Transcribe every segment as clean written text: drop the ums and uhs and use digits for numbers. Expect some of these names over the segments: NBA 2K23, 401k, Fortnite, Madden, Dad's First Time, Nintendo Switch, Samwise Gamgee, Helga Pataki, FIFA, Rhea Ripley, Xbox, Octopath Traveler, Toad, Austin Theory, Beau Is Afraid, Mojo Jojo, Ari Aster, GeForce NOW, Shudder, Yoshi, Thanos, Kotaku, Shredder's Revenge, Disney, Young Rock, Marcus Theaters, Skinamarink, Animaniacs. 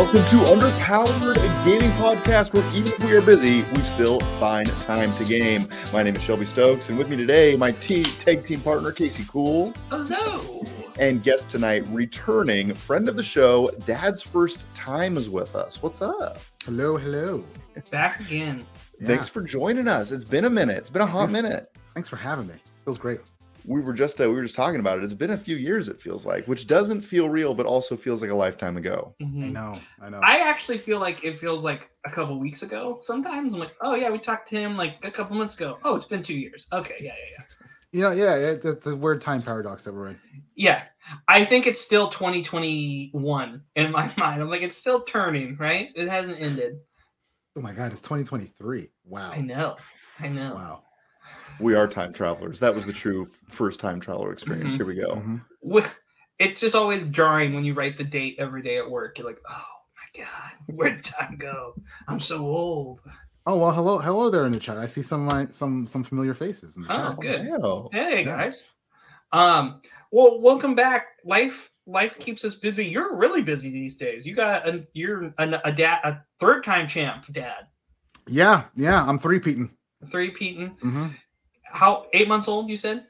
Welcome to Underpowered, a gaming podcast where even if we are busy, we still find time to game. My name is Shelby Stokes, and with me today, my tag team partner, Casey Cool. Hello! And guest tonight, returning friend of the show, Dad's First Time is with us. What's up? Hello, hello. Back again. Thanks for joining us. It's been a minute. It's been a hot minute. Thanks for having me. Feels great. We were just talking about it. It's been a few years, it feels like, which doesn't feel real, but also feels like a lifetime ago. Mm-hmm. I know. I actually feel like it feels like a couple weeks ago. Sometimes I'm like, oh yeah, we talked to him like a couple months ago. Oh, it's been 2 years. Okay, yeah. You know, that's a weird time paradox that we're in. Yeah, I think it's still 2021 in my mind. I'm like, it's still turning, right? It hasn't ended. Oh my God, it's 2023. Wow. I know. Wow. We are time travelers. That was the true first time traveler experience. Mm-hmm. Here we go. Mm-hmm. It's just always jarring when you write the date every day at work. You're like, oh my God, where did time go? I'm so old. Oh well, hello there in the chat. I see some familiar faces in the chat. Good. Oh, hey guys. Well, welcome back. Life keeps us busy. You're really busy these days. You're a third time champ, Dad. Yeah. I'm three-peating. Mm-hmm. How 8 months old you said?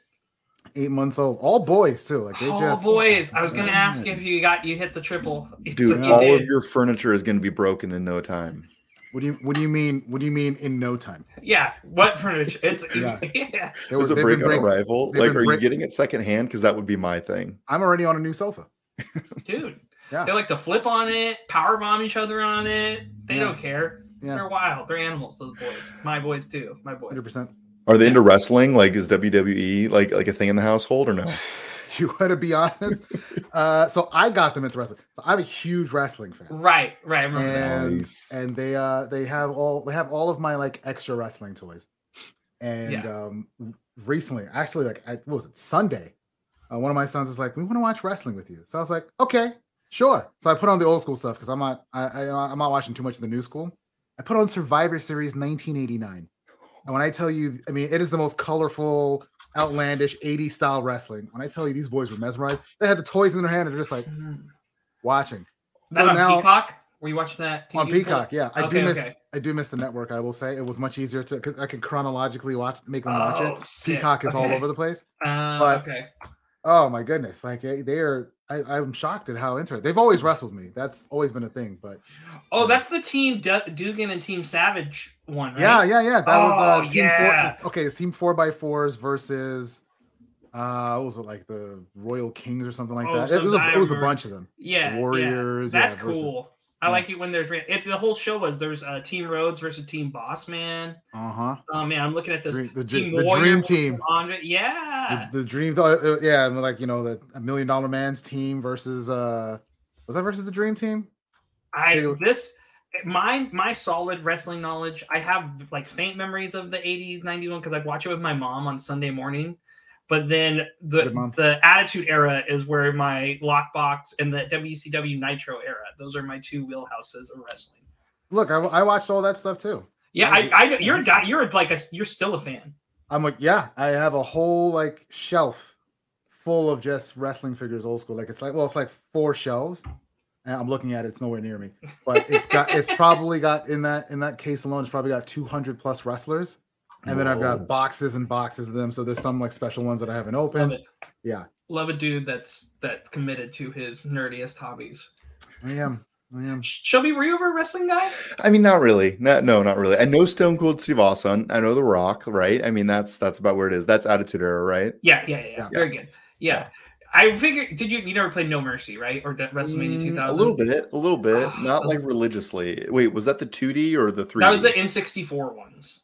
8 months old, all boys too. Like boys. I was gonna ask if you hit the triple. Dude, all of your furniture is gonna be broken in no time. What do you mean? What do you mean in no time? Yeah, what furniture? It's yeah. There was a break on arrival. Like, are you getting it secondhand? Because that would be my thing. I'm already on a new sofa, dude. Yeah, they like to flip on it, power bomb each other on it. They don't care. Yeah. They're wild. They're animals. Those boys. My boys too. My boys. 100%. Are they into wrestling? Like, is WWE like a thing in the household or no? You want to be honest? So I got them into wrestling. So I'm a huge wrestling fan. Right. I remember that. And they have all of my like extra wrestling toys. And recently, actually, like what was it? Sunday, one of my sons was like, "We want to watch wrestling with you." So I was like, "Okay, sure." So I put on the old school stuff because I'm not watching too much of the new school. I put on Survivor Series 1989. And when I tell you, I mean, it is the most colorful, outlandish 80s style wrestling. When I tell you these boys were mesmerized, they had the toys in their hand and they're just like watching. So on now, Peacock? Were you watching that TV on Peacock? Play? Yeah. I do miss the network, I will say. It was much easier to, because I can chronologically watch it. Sick. Peacock is all over the place. Oh my goodness. Like they are, I'm shocked at how into it. They've always wrestled me. That's always been a thing, but. Oh, that's the Team Dugan and Team Savage one, right? Yeah. That was Team 4. Okay, it's Team 4x4s versus, what was it, like the Royal Kings or something like that? It was a bunch of them. Yeah. Warriors. Yeah. That's cool. Versus, I like it when the whole show was there's Team Rhodes versus Team Boss Man. Uh-huh. Oh man, I'm looking at this the Dream Team. Yeah. The Dream. Yeah, and like you know the $1 Million Man's team versus was that versus the Dream Team? My solid wrestling knowledge. I have like faint memories of the 80s, 90s one because I'd watch it with my mom on Sunday morning. But then the Attitude Era is where my lockbox and the WCW Nitro era. Those are my two wheelhouses of wrestling. Look, I watched all that stuff too. Yeah, you're still a fan. I'm like, yeah, I have a whole like shelf full of just wrestling figures, old school. Like it's like four shelves, and I'm looking at it. It's nowhere near me, but it's probably got in that case alone, it's probably got 200 plus wrestlers. And then I've got boxes and boxes of them. So there's some like special ones that I haven't opened. Love a dude that's committed to his nerdiest hobbies. I am. Shelby, were you ever a wrestling guy? I mean, not really. Not really. I know Stone Cold Steve Austin. I know The Rock, right? I mean, that's about where it is. That's Attitude Era, right? Yeah. Very good. Yeah. I figured. Did you never played No Mercy, right? Or WrestleMania 2000? A little bit. Not like religiously. Wait, was that the 2D or the 3D? That was the N64 ones.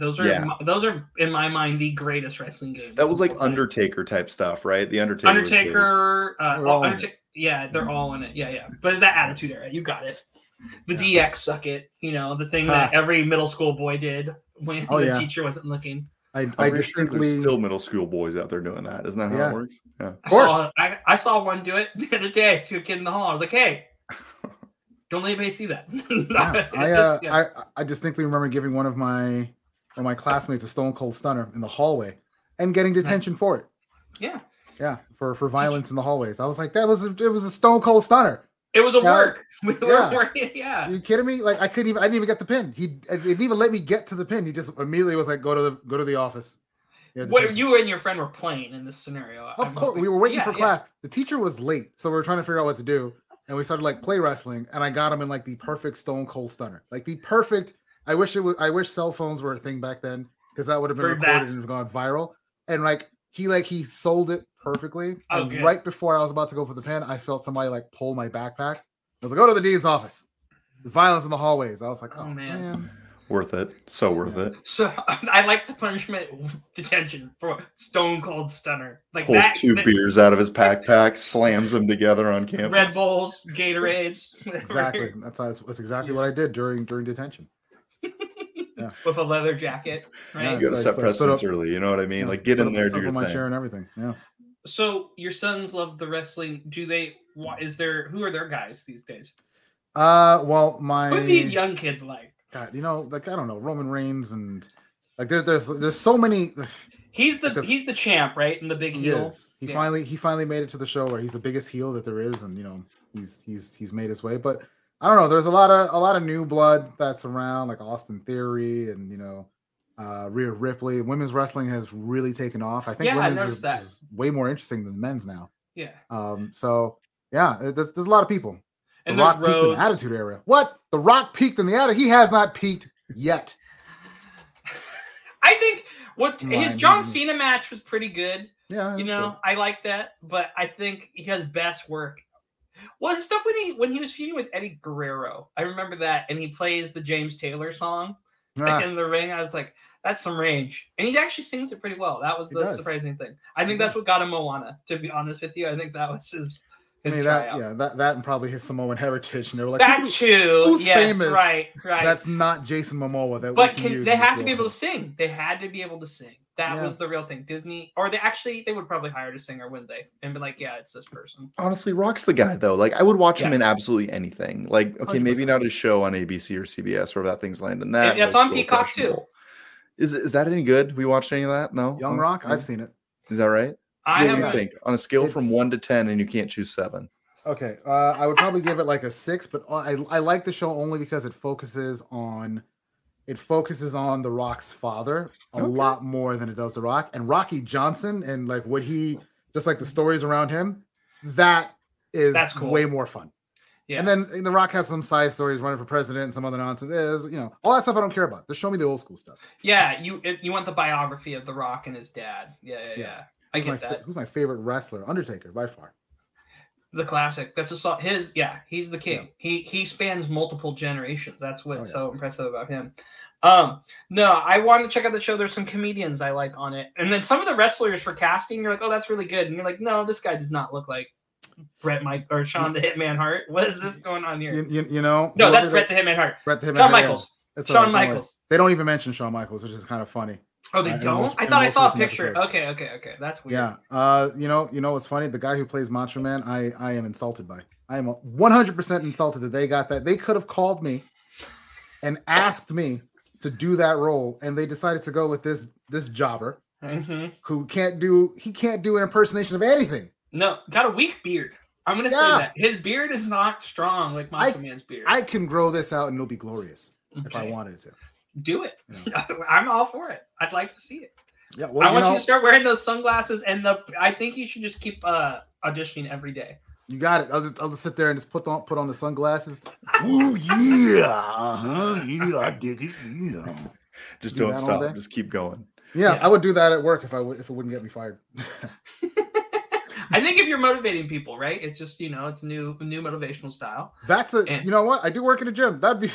Those are in my mind the greatest wrestling games. That was like Undertaker type stuff, right? The Undertaker. They're all in it. Yeah. But it's that Attitude Era. You got it. The DX suck it. You know the thing that every middle school boy did when the teacher wasn't looking. I distinctly there's still middle school boys out there doing that. Isn't that how it works? Yeah. Of course. I saw one do it the other day to a kid in the hall. I was like, hey, don't let anybody see that. I distinctly remember giving one of my classmates a Stone Cold Stunner in the hallway and getting detention for it. Yeah. For violence in the hallways. I was like, it was a Stone Cold Stunner. It was a work. We were working. Yeah. Are you kidding me? Like I didn't even get the pin. He didn't even let me get to the pin. He just immediately was like, go to the office. What you and your friend were playing in this scenario. Of course, we were waiting for class. The teacher was late, so we were trying to figure out what to do. And we started like play wrestling, and I got him in like the perfect Stone Cold Stunner. Like the perfect. I wish cell phones were a thing back then, because that would have been recorded and gone viral. And he sold it perfectly. Oh, and right before I was about to go for the pin, I felt somebody like pull my backpack. I was like, go to the dean's office. The violence in the hallways. I was like, oh man. Worth it. So worth it. So I like the punishment detention for Stone Cold Stunner. Like pulls that, two beers out of his backpack, slams them together on campus. Red Bulls, Gatorades. Exactly. That's exactly what I did during detention. Yeah. With a leather jacket. Right? You got to set precedence early. You know what I mean? Like get in there, do your thing. Chair and everything. Yeah. So your sons love the wrestling. Do they? Who are their guys these days? Who are these young kids like? God, I don't know, Roman Reigns and like there's so many. He's the champ, right? And the big heel. He finally made it to the show where he's the biggest heel that there is, and he's made his way. But I don't know. There's a lot of new blood that's around, like Austin Theory and Rhea Ripley. Women's wrestling has really taken off. I think women's is way more interesting than men's now. Yeah. There's a lot of people. And the Rock peaked in the Attitude Era. What? The Rock peaked in the Attitude? He has not peaked yet. I think his John Cena match was pretty good. Yeah, good. I like that, but I think he has best work. Well, his stuff when he was feuding with Eddie Guerrero, I remember that, and he plays the James Taylor song in the ring. I was like, that's some range, and he actually sings it pretty well. That was surprising thing. I think that's what got him Moana. To be honest with you, I think that was his. That and probably his Samoan heritage, and they were like, that too. Who's famous? Right. That's not Jason Momoa. They have to be able to sing. They had to be able to sing. That was the real thing. Disney, or they would probably hire a singer, wouldn't they? And be like, yeah, it's this person. Honestly, Rock's the guy though. Like I would watch him in absolutely anything. Like okay, 100%. Maybe not his show on ABC or CBS or that thing's landing. That's on Peacock too. Is that any good? We watched any of that? No. Young Rock, I've seen it. Is that right? What do you think? On a scale from 1 to 10, and you can't choose 7. Okay, I would probably give it like a 6, but I like the show only because it focuses on The Rock's father a lot more than it does The Rock and Rocky Johnson, and like what he just like the stories around him. That's cool. Way more fun. Yeah, and then The Rock has some side stories, running for president and some other nonsense. All that stuff I don't care about. Just show me the old school stuff. Yeah, you want the biography of The Rock and his dad. Yeah. I get that. Who's my favorite wrestler? Undertaker, by far. The classic. That's he's the king. Yeah. He spans multiple generations. That's what's so impressive about him. No, I wanted to check out the show. There's some comedians I like on it. And then some of the wrestlers for casting, you're like, oh, that's really good. And you're like, no, this guy does not look like Bret Mike or Shawn the Hitman Hart. What is this going on here? No, that's Bret the Hitman Hart. Shawn Michaels. Shawn Michaels. They don't even mention Shawn Michaels, which is kind of funny. Oh, they don't? I thought I saw a picture. Episode. Okay. That's weird. Yeah. What's funny? The guy who plays Macho Man, I am insulted by. I am 100% insulted that they got that. They could have called me and asked me to do that role, and they decided to go with this jobber who can't do an impersonation of anything. No, got a weak beard. I'm going to say that. His beard is not strong like Macho Man's beard. I can grow this out, and it'll be glorious if I wanted to. Do it. Yeah. I'm all for it. I'd like to see it. Yeah, well, I want you to start wearing those sunglasses, and I think you should just keep auditioning every day. You got it. I'll just sit there and just put on the sunglasses. Ooh, yeah. Yeah, I dig it. Yeah. Just don't stop. Just keep going. Yeah, I would do that at work if it wouldn't get me fired. I think if you're motivating people, right? It's just, it's new motivational style. That's I do work in a gym. That'd be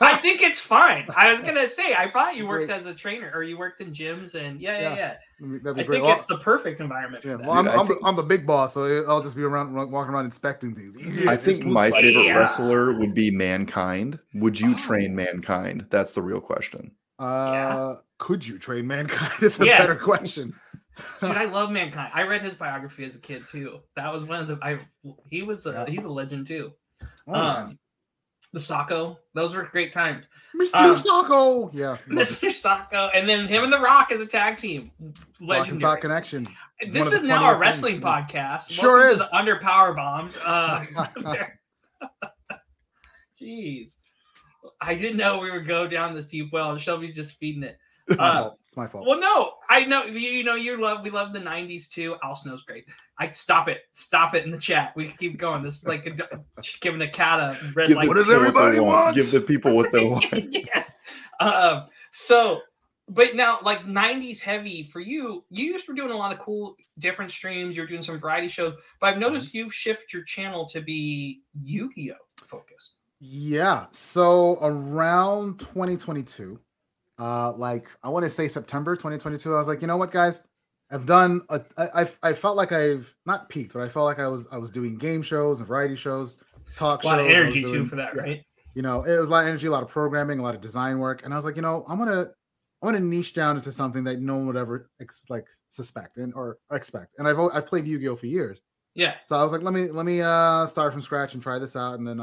I think it's fine. I was going to say, I thought you worked as a trainer or you worked in gyms and yeah. That'd be great. I think it's the perfect environment for that. Well, I'm the big boss, so I'll just be walking around inspecting things. I think my favorite wrestler would be Mankind. Would you train Mankind? That's the real question. Could you train Mankind is a better question. Dude, I love Mankind. I read his biography as a kid too. That was one of the. He's a legend too. Oh, the Socko. Those were great times. Mr. Socko. Yeah. Mr. Socko, and then him and The Rock as a tag team. Legendary. Rock and Sock connection. This is now a wrestling podcast. Sure is. The Under Power Bombed. Jeez. I didn't know we would go down this deep well. Shelby's just feeding it. It's my fault. It's my fault. Well, no, I know. You know, we love the 90s too. Al Snow's great. Stop it in the chat. We keep going. This is like giving a cat a red light. What does everybody want? Give the people what they want. Yes. But now, like 90s heavy for you, you just were doing a lot of cool different streams. You're doing some variety shows, but I've noticed you've shifted your channel to be Yu-Gi-Oh focused. Yeah. So around 2022, like I want to say September 2022, I was like, you know what, guys, I've done. I felt like I've not peaked, but I felt like I was doing game shows and variety shows, talk shows. A lot of energy too for that, yeah, right? You know, it was a lot of energy, a lot of programming, a lot of design work, and I was like, you know, I want to niche down into something that no one would ever suspect and or expect. And I've played Yu-Gi-Oh for years. Yeah. So I was like, let me start from scratch and try this out, and then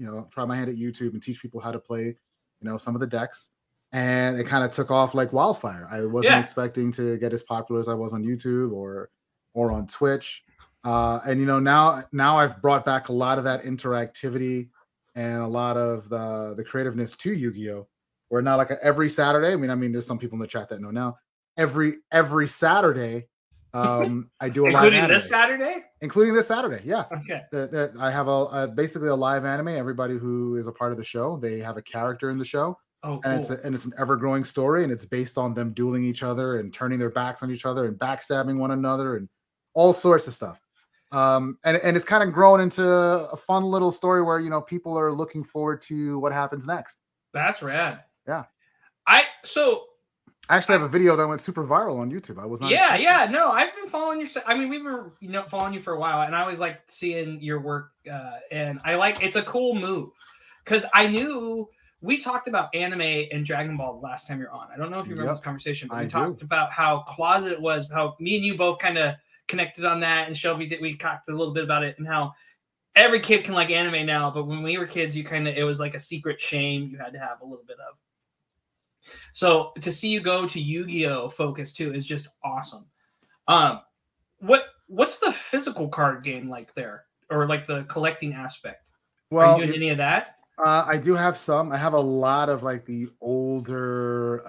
you know, try my hand at YouTube and teach people how to play, you know, some of the decks. And it kind of took off like wildfire. I wasn't expecting to get as popular as I was on YouTube or on Twitch. And you know, now I've brought back a lot of that interactivity and a lot of the creativeness to Yu-Gi-Oh. We're not like every Saturday. I mean, there's some people in the chat that know now. Every Saturday, I do a live anime. Including this Saturday, yeah. Okay. I have basically a live anime. Everybody who is a part of the show, they have a character in the show, and it's an ever-growing story, and it's based on them dueling each other and turning their backs on each other and backstabbing one another and all sorts of stuff. And it's kind of grown into a fun little story where, you know, people are looking forward to what happens next. That's rad. Yeah. I actually have a video that went super viral on YouTube. I was not. Yeah, yeah. No, I've been following your. I mean, we've been following you for a while, and I always like seeing your work. And I like it's a cool move because I knew we talked about anime and Dragon Ball the last time you're on. I don't know if you remember this conversation, but we talked about how closet was. How me and you both kind of connected on that, and Shelby did. We talked a little bit about it and how every kid can like anime now, but when we were kids, it was like a secret shame you had to have a little bit of. So to see you go to Yu-Gi-Oh! Focus too is just awesome. What's the physical card game like there, or like the collecting aspect? Well, are you doing any of that? I do have some. I have a lot of like the older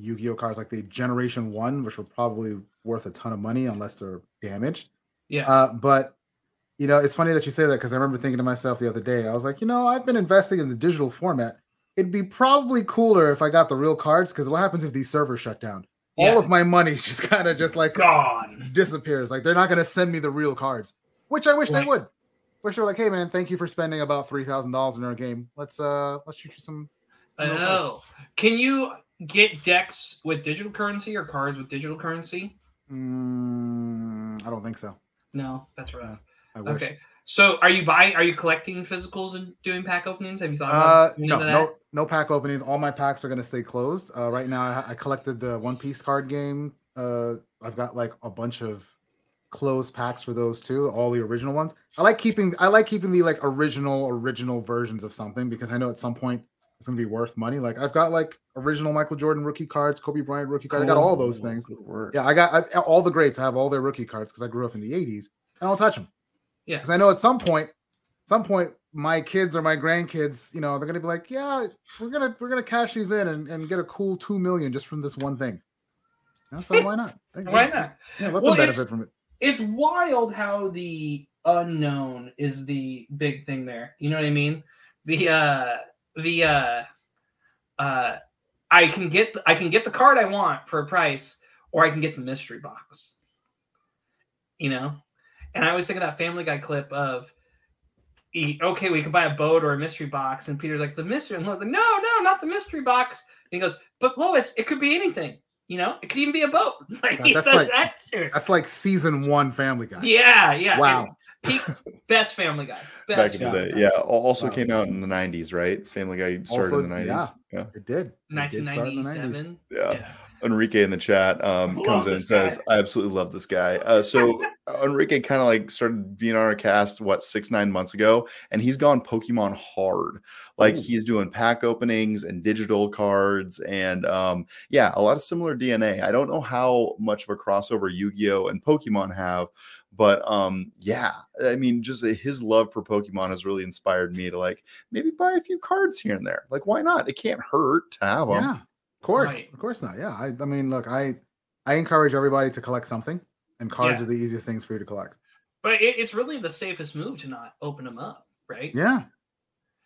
Yu-Gi-Oh! Cards, like the Generation 1, which were probably worth a ton of money unless they're damaged. Yeah. But you know, it's funny that you say that because I remember thinking to myself the other day, I was like, you know, I've been investing in the digital format. It'd be probably cooler if I got the real cards, because what happens if these servers shut down? Yeah. All of my money's just kind of just like gone, disappears. Like they're not going to send me the real cards, which I wish they would. Wish they were like, hey man, thank you for spending about $3,000 in our game. Let's shoot you some. I know. Can you get decks with digital currency or cards with digital currency? I don't think so. No, that's right. I wish. Okay. So are you collecting physicals and doing pack openings? Have you thought about that? No pack openings. All my packs are going to stay closed. Right now, I collected the One Piece card game. I've got like a bunch of closed packs for those too, all the original ones. I like keeping the like original versions of something because I know at some point it's going to be worth money. Like I've got like original Michael Jordan rookie cards, Kobe Bryant rookie cards. I got all those things. Yeah, I got all the greats. I have all their rookie cards because I grew up in the 80s. I don't touch them. Yeah, because I know at some point, my kids or my grandkids, you know, they're gonna be like, "Yeah, we're gonna cash these in and get a cool $2 million just from this one thing." And so why not? Why not? Yeah, let them benefit from it. It's wild how the unknown is the big thing there. You know what I mean? I can get the card I want for a price, or I can get the mystery box. You know. And I always think of that Family Guy clip of, okay, we can buy a boat or a mystery box. And Peter's like, the mystery. And Lois like, no, not the mystery box. And he goes, but Lois, it could be anything. You know, it could even be a boat. Like God, he says like, that too. That's like season 1 Family Guy. Yeah, yeah. Wow. Peak, best Family Guy. Back in the day. Yeah. Also came out in the 90s, right? Family Guy started in the 90s. Yeah. Yeah, it did. 1997. Yeah. Enrique in the chat comes in and says, "I absolutely love this guy." So Enrique kind of like started being on our cast 6-9 months ago, and he's gone Pokemon hard. Like he's doing pack openings and digital cards, and yeah, a lot of similar DNA. I don't know how much of a crossover Yu-Gi-Oh and Pokemon have. But yeah, I mean, just his love for Pokemon has really inspired me to like maybe buy a few cards here and there. Like, why not? It can't hurt to have them. Yeah, of course. Right. Of course not. Yeah. I mean, look, I encourage everybody to collect something, and cards are the easiest things for you to collect. But it's really the safest move to not open them up, right? Yeah.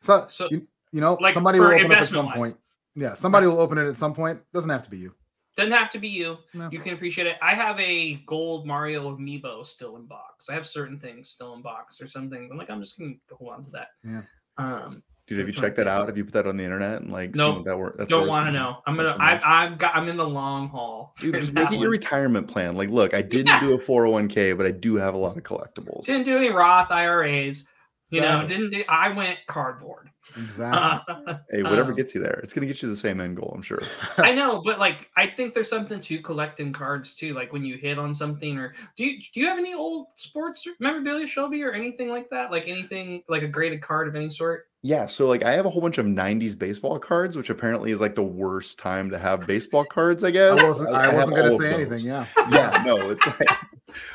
So you know, like somebody will open it at some point. Yeah, somebody will open it at some point. Doesn't have to be you. Doesn't have to be you. No. You can appreciate it. I have a gold Mario amiibo still in box. I have certain things still in box or some things. I'm like, I'm just going to hold on to that. Yeah. Dude, have you checked that out? Have you put that on the internet? And like, no, don't want to know. I'm in the long haul. Dude, just make it your retirement plan. Like, look, I didn't do a 401k, but I do have a lot of collectibles. Didn't do any Roth IRAs. You know, I went cardboard. Exactly. Hey, whatever gets you there, it's gonna get you the same end goal, I'm sure. I know, but like, I think there's something to collecting cards too. Like when you hit on something, or do you have any old sports memorabilia, Shelby, or anything like that? Like anything like a graded card of any sort? Yeah, so like I have a whole bunch of 90s baseball cards, which apparently is like the worst time to have baseball cards, I guess. I wasn't gonna say anything. Yeah. Yeah, no, it's like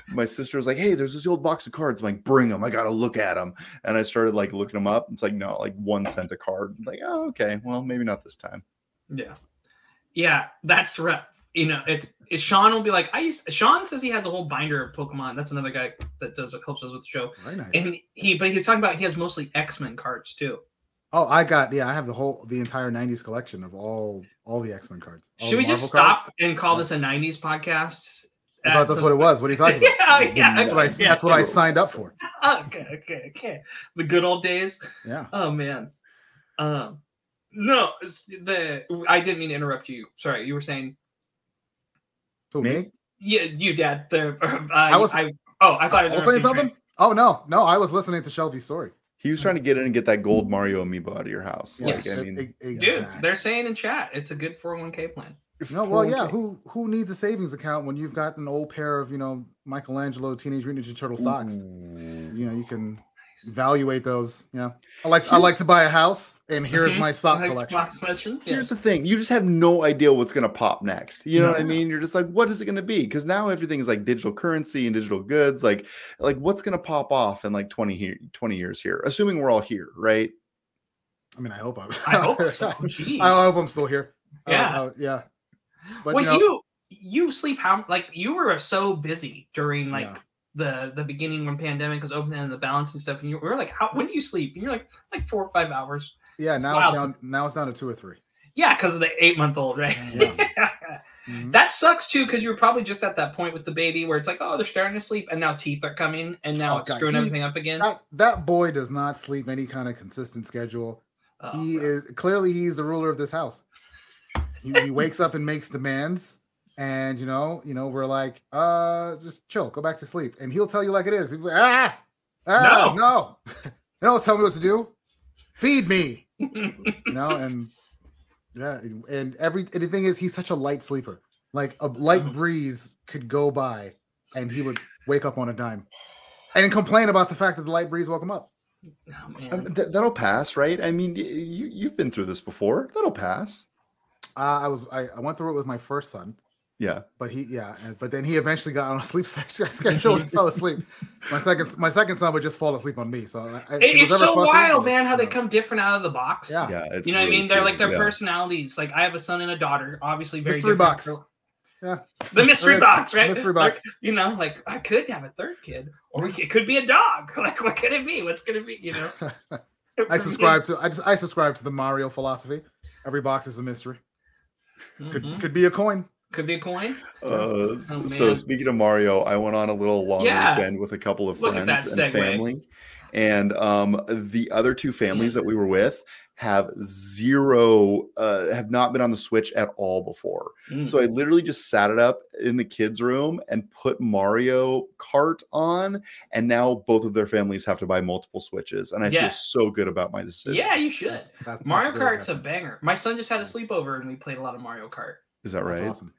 my sister was like, "Hey, there's this old box of cards." I'm like, "Bring them. I got to look at them." And I started like looking them up. It's like, no, like 1 cent a card. I'm like, oh, okay. Well, maybe not this time. Yeah. Yeah. That's rough. You know, it's Sean will be like, Sean says he has a whole binder of Pokemon. That's another guy that helps us with the show. Very nice. And he was talking about, he has mostly X-Men cards too. Oh, I have the entire 90s collection of all the X-Men cards. Should we just stop and call this a 90s podcast? I thought that's what it was. What are you talking about? That's what I signed up for. Okay. The good old days. Yeah. Oh man. No, I didn't mean to interrupt you. Sorry, you were saying. Who, me? Yeah, you, Dad. I thought I was saying something. Right? Oh no, I was listening to Shelby's story. He was trying to get in and get that gold Mario amiibo out of your house. Yes. Like, I mean, dude, they're saying in chat it's a good 401k plan. No, well, yeah. Who needs a savings account when you've got an old pair of, you know, Michelangelo Teenage Mutant Ninja Turtle socks? Ooh. You know, you can evaluate those. Yeah, I like to buy a house, and here's my sock collection. Here's the thing: you just have no idea what's gonna pop next. You know what I mean? You're just like, what is it gonna be? Because now everything is like digital currency and digital goods. Like what's gonna pop off in like 20 years here, assuming we're all here, right? I mean, I hope I'm still here. Yeah, yeah. But well, you sleep how, like, you were so busy during like the beginning when pandemic was open and the balance and stuff, and you were like, how, when do you sleep? And you're like 4 or 5 hours. Yeah, now it's down. Now it's down to 2 or 3. Yeah, because of the 8-month-old, right? Yeah. That sucks too, because you're probably just at that point with the baby where it's like, oh, they're starting to sleep, and now teeth are coming, and now it's screwing everything up again. That boy does not sleep any kind of consistent schedule. Oh, he is clearly he's the ruler of this house. He wakes up and makes demands, and you know, we're like, just chill, go back to sleep, and he'll tell you like it is. He'll be like, no, don't tell me what to do. Feed me, And the thing is, he's such a light sleeper. Like a light breeze could go by, and he would wake up on a dime, and complain about the fact that the light breeze woke him up. Oh, man. That'll pass, right? I mean, you've been through this before. That'll pass. I went through it with my first son. Yeah, but then he eventually got on a sleep schedule and fell asleep. My second son would just fall asleep on me. So it's so wild, man, how they come different out of the box. Yeah, it's, you know, really what I mean. They're like their personalities. Like I have a son and a daughter, obviously very mystery box. Yeah, the mystery box, right? Mystery box. Like, you know, like I could have a third kid, or it could be a dog. Like what could it be? What's gonna be? You know. I subscribe to the Mario philosophy. Every box is a mystery. Could be a coin. Could be a coin. So speaking of Mario, I went on a little long weekend with a couple of friends and family. And the other two families that we were with have have not been on the Switch at all before. So I literally just sat it up in the kids' room and put Mario Kart on, and now both of their families have to buy multiple Switches, and I feel so good about my decision. Yeah, you should. That's Mario Kart's a banger. My son just had a sleepover, and we played a lot of Mario Kart. Is that right? That's awesome.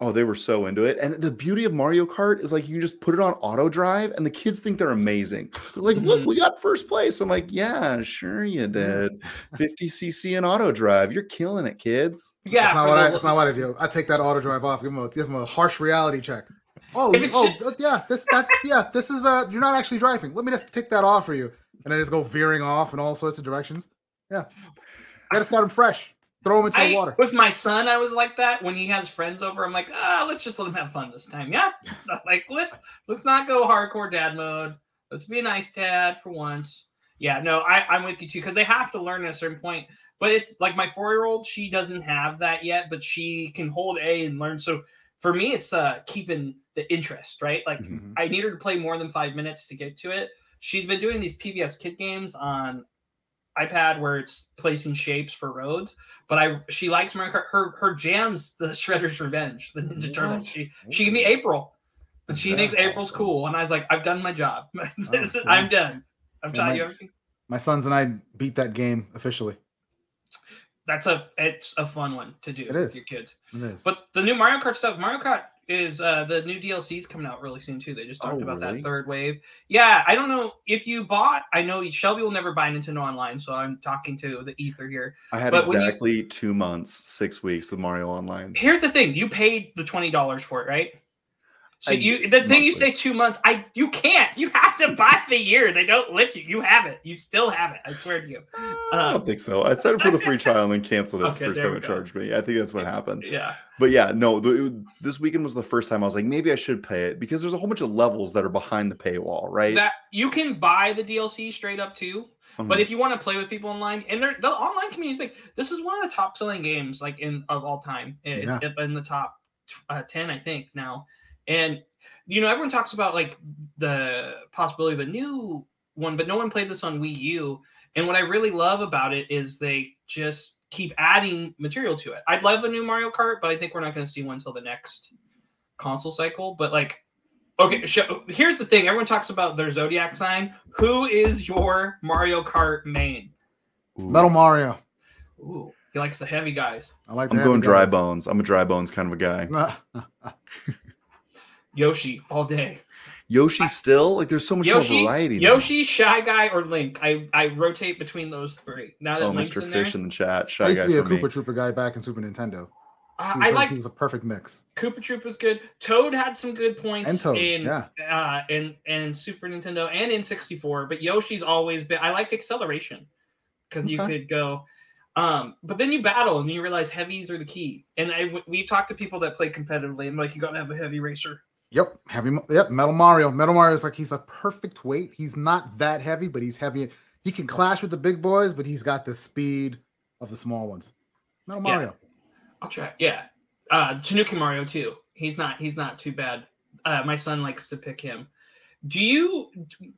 Oh, they were so into it. And the beauty of Mario Kart is like you can just put it on auto drive and the kids think they're amazing. They're like, look, we got first place. I'm like, yeah, sure you did. 50cc and auto drive. You're killing it, kids. Yeah. That's not what I do. I take that auto drive off. Give them a harsh reality check. This is you're not actually driving. Let me just take that off for you. And I just go veering off in all sorts of directions. Yeah. Gotta start them fresh. Throw him into the water. With my son, I was like that. When he has friends over, I'm like, let's just let him have fun this time. Yeah. Like, let's not go hardcore dad mode. Let's be a nice dad for once. Yeah, no, I'm with you too, because they have to learn at a certain point. But it's like my 4-year-old, she doesn't have that yet, but she can hold A and learn. So for me, it's keeping the interest, right? Like I need her to play more than 5 minutes to get to it. She's been doing these PBS Kid games on iPad where it's placing shapes for roads, but she likes Mario Kart. Her jam's the Shredder's Revenge, the Ninja Turtles. She gave me April, and she thinks April's cool. And I was like, I've done my job. I'm done. I've taught you everything. My sons and I beat that game officially. It's a fun one to do. It is. With your kids. It is. But the new Mario Kart stuff. Mario Kart is the new DLC's coming out really soon too. They just talked about that third wave. Yeah, I don't know if you bought. I know Shelby will never buy Nintendo Online, so I'm talking to the ether here. I had 6 weeks with Mario Online. Here's the thing: you paid the $20 for it, right? So you say 2 months. You can't. You have to buy the year. They don't let you. You have it. You still have it. I swear to you. I don't think so. I set it for the free trial and then canceled it for someone charged me. I think that's what happened. Yeah. But yeah, no. This weekend was the first time I was like, maybe I should pay it because there's a whole bunch of levels that are behind the paywall, right? That you can buy the DLC straight up too. But if you want to play with people online, and the online community is big. This is one of the top selling games like of all time. It's in the top 10, I think now. And, everyone talks about, like, the possibility of a new one, but no one played this on Wii U. And what I really love about it is they just keep adding material to it. I'd love a new Mario Kart, but I think we're not going to see one until the next console cycle. But, like, okay, here's the thing. Everyone talks about their Zodiac sign. Who is your Mario Kart main? Ooh. Metal Mario. Ooh. He likes the heavy guys. I'm going dry bones. I'm a dry bones kind of a guy. Yoshi all day. Yoshi still? Like there's so much more variety. Yoshi, Shy Guy, or Link. I rotate between those three. Now that Link's Mr. Fish in the chat. Shy Guy. I used to be a Koopa Trooper guy back in Super Nintendo. He was a perfect mix. Koopa Trooper's good. Toad had some good points in Super Nintendo and in 64, but Yoshi's always been. I liked acceleration because you could go. But then you battle and you realize heavies are the key. And we talked to people that play competitively and like you gotta have a heavy racer. Yep, Metal Mario. Metal Mario is like he's a perfect weight. He's not that heavy, but he's heavy. He can clash with the big boys, but he's got the speed of the small ones. Metal Mario. I'll try. Yeah, Tanuki Mario too. He's not too bad. My son likes to pick him. Do you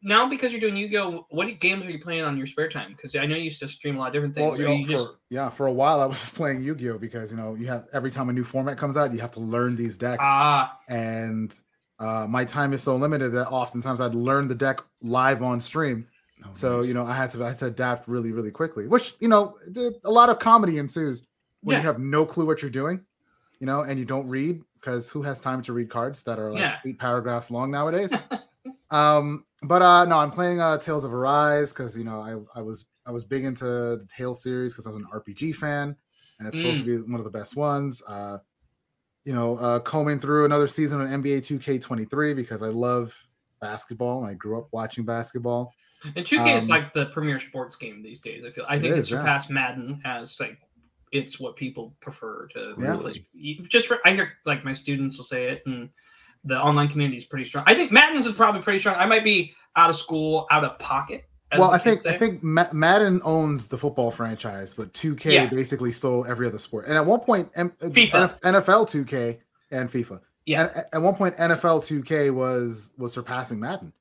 now because you're doing Yu-Gi-Oh? What games are you playing on your spare time? Because I know you used to stream a lot of different things. Well, for a while I was playing Yu-Gi-Oh because you have every time a new format comes out, you have to learn these decks. And my time is so limited that oftentimes I'd learn the deck live on stream. Oh, so nice. I had to adapt really, really quickly. Which a lot of comedy ensues when you have no clue what you're doing, and you don't read because who has time to read cards that are like 8 paragraphs long nowadays? But I'm playing Tales of Arise because I was big into the Tales series because I was an RPG fan and it's supposed to be one of the best ones. Combing through another season on NBA 2K23 because I love basketball and I grew up watching basketball. And 2K is like the premier sports game these days. I feel it surpassed Madden as like it's what people prefer to really I hear like my students will say it and. The online community is pretty strong. I think Madden's is probably pretty strong. I might be out of school, out of pocket. Well, I think Madden owns the football franchise, but 2K basically stole every other sport. And at one point, FIFA. NFL 2K and FIFA. Yeah. At one point, NFL 2K was surpassing Madden.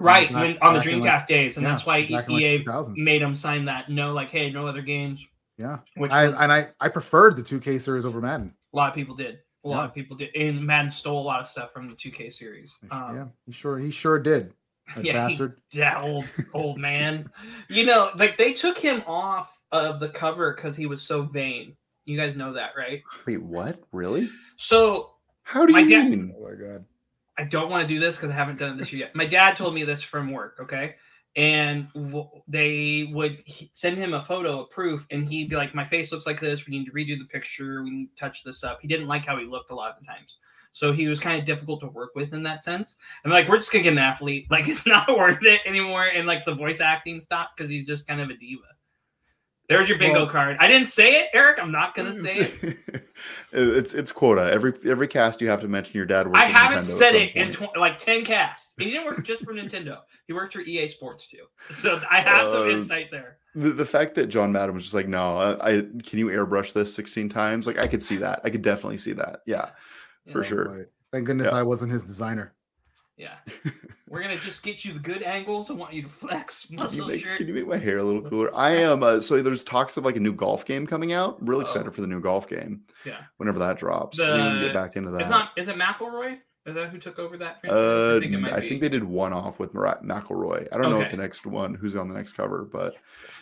Right, not, when, on the Dreamcast like, days, and yeah, that's why EA made them sign that. No, like, hey, no other games. Yeah, which I preferred the 2K series over Madden. A lot of people did. A lot of people did. And Madden stole a lot of stuff from the 2K series. Yeah, he sure did. That bastard. That old man. You know, like, they took him off of the cover because he was so vain. You guys know that, right? Wait, what? Really? So how do you mean? Oh my god. I don't want to do this because I haven't done it this year yet. My dad told me this from work, okay? And they would send him a photo of proof, and he'd be like, my face looks like this. We need to redo the picture. We need to touch this up. He didn't like how he looked a lot of the times. So he was kind of difficult to work with in that sense. And like, we're just going to get an athlete. Like, it's not worth it anymore. And like, the voice acting stopped because he's just kind of a diva. There's your bingo card. I didn't say it, Eric. I'm not gonna say it. It's quota. Every cast you have to mention your dad worked. I haven't said it in like 10 casts. And he didn't work just for Nintendo. He worked for EA Sports too. So I have some insight there. The fact that John Madden was just like, no, can you airbrush this 16 times? Like, I could see that. I could definitely see that. Yeah. For sure. Right. Thank goodness I wasn't his designer. Yeah, we're gonna just get you the good angles. I want you to flex muscle. Can you make my hair a little cooler? I am. So there's talks of like a new golf game coming out. Real excited for the new golf game. Yeah. Whenever that drops, we can get back into that. Is it McElroy? Is that who took over that franchise? I think they did one off with McElroy. I don't know if the next one, who's on the next cover, but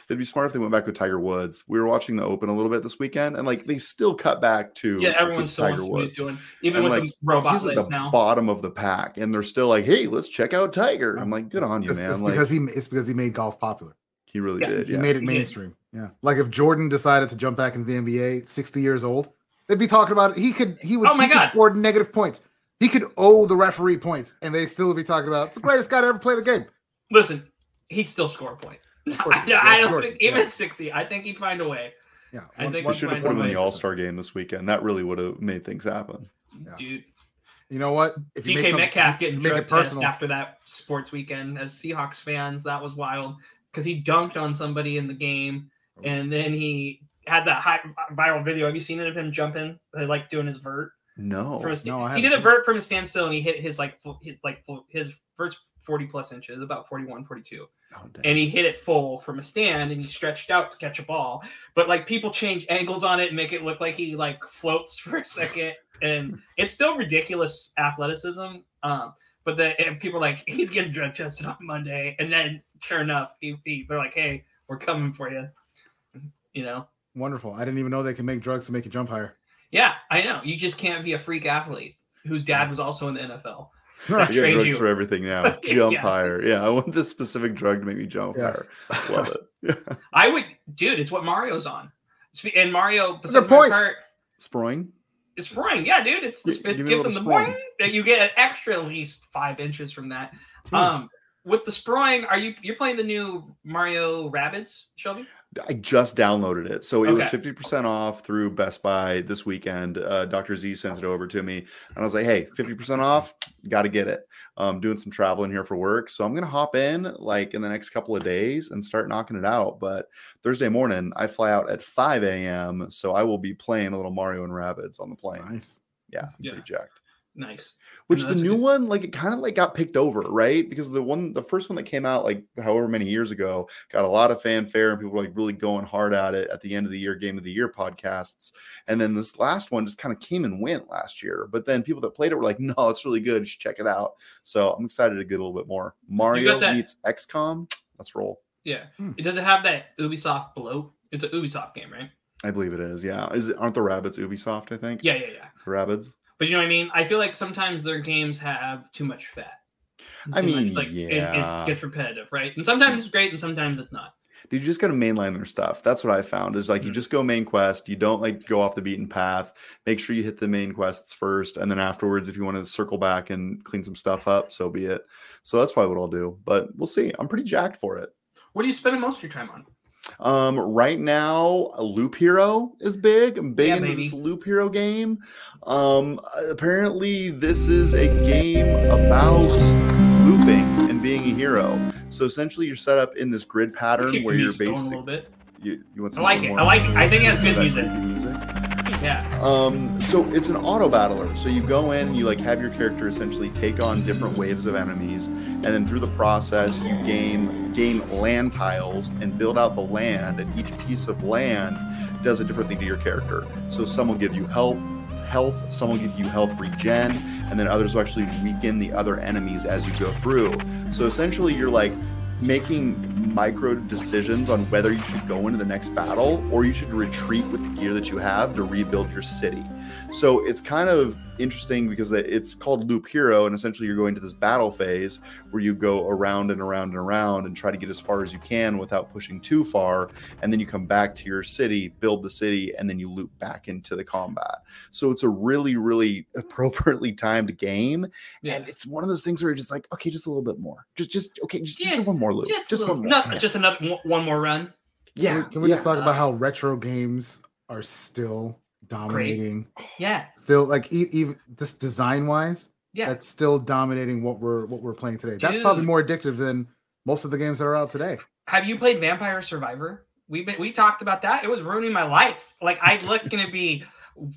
it'd be smart if they went back with Tiger Woods. We were watching the Open a little bit this weekend, and like, they still cut back to everyone's still Tiger Woods doing, even and, with like, the robot. He's at the bottom of the pack, and they're still like, "Hey, let's check out Tiger." I'm like, "Good on you, man!" It's like, because he made golf popular. He really did. He made it mainstream. Yeah, like if Jordan decided to jump back into the NBA, 60 years old, they'd be talking about it. He could score negative points. He could owe the referee points, and they still would be talking about, it's the greatest guy to ever play the game. Listen, he'd still score a point. I don't think, even at 60, I think he'd find a way. Yeah, I think we should have put him in the All-Star game this weekend. That really would have made things happen. Yeah. Dude. You know what? If DK Metcalf getting drug test after that sports weekend as Seahawks fans, that was wild. Because he dunked on somebody in the game, and then he had that viral video. Have you seen it of him jumping? Like doing his vert? No, he did a vert from a standstill, and he hit his his vert's 40 plus inches, about 41, 42. Oh, and he hit it full from a stand, and he stretched out to catch a ball. But like, people change angles on it and make it look like he like floats for a second, and it's still ridiculous athleticism. But people are like, he's getting drug tested on Monday, and then sure enough, they're like, hey, we're coming for you. You know, wonderful. I didn't even know they can make drugs to make you jump higher. Yeah, I know. You just can't be a freak athlete whose dad was also in the NFL. You got drugs for everything now. Jump higher. Yeah, I want this specific drug to make me jump higher. Love it. I would, dude. It's what Mario's on. And Mario, what's the point? Sproing. It's sproing. Yeah, dude. It gives them the point that you get an extra at least 5 inches from that. With the sproing, you're playing the new Mario Rabbids, Shelby? I just downloaded it. So it was 50% off through Best Buy this weekend. Dr. Z sent it over to me, and I was like, hey, 50% off, got to get it. I'm doing some traveling here for work, so I'm going to hop in like in the next couple of days and start knocking it out. But Thursday morning, I fly out at 5 a.m., so I will be playing a little Mario and Rabbids on the plane. Nice. Yeah, I'm pretty jacked. Nice. Which the new one, like, it kind of like got picked over, right? Because the first one that came out like however many years ago got a lot of fanfare, and people were like really going hard at it at the end of the year, game of the year podcasts. And then this last one just kind of came and went last year. But then people that played it were like, no, it's really good. You should check it out. So I'm excited to get a little bit more Mario meets XCOM. Let's roll. Yeah. It doesn't have that Ubisoft bloat. It's an Ubisoft game, right? I believe it is. Yeah. Aren't the Rabbids Ubisoft, I think? Yeah. The Rabbids. But you know what I mean? I feel like sometimes their games have too much fat. It gets repetitive, right? And sometimes it's great, and sometimes it's not. Dude, you just gotta mainline their stuff. That's what I found is like, you just go main quest. You don't like go off the beaten path. Make sure you hit the main quests first, and then afterwards, if you want to circle back and clean some stuff up, so be it. So that's probably what I'll do. But we'll see. I'm pretty jacked for it. What are you spending most of your time on? Right now, a Loop Hero is big. I'm big into this Loop Hero game. Apparently this is a game about looping and being a hero. So essentially you're set up in this grid pattern where you're basically... I like it. I like it. I think it has good music. Yeah. So it's an auto battler. So you go in, you like have your character essentially take on different waves of enemies, and then through the process you gain land tiles and build out the land, and each piece of land does a different thing to your character. So some will give you health, some will give you health regen, and then others will actually weaken the other enemies as you go through. So essentially you're like making micro decisions on whether you should go into the next battle or you should retreat with the gear that you have to rebuild your city. So it's kind of interesting because it's called Loop Hero, and essentially you're going to this battle phase where you go around and around and around and try to get as far as you can without pushing too far, and then you come back to your city, build the city, and then you loop back into the combat. So it's a really, really appropriately timed game, and it's one of those things where you're just like, okay, just a little bit more, just one more loop, just one more, one more run. Yeah. Can we just talk about how retro games are still dominating? Great. Yeah, still like even this design wise, yeah, that's still dominating what we're playing today. Dude. That's probably more addictive than most of the games that are out today. Have you played Vampire Survivor? We talked about that. It was ruining my life. Like I'd look and it'd be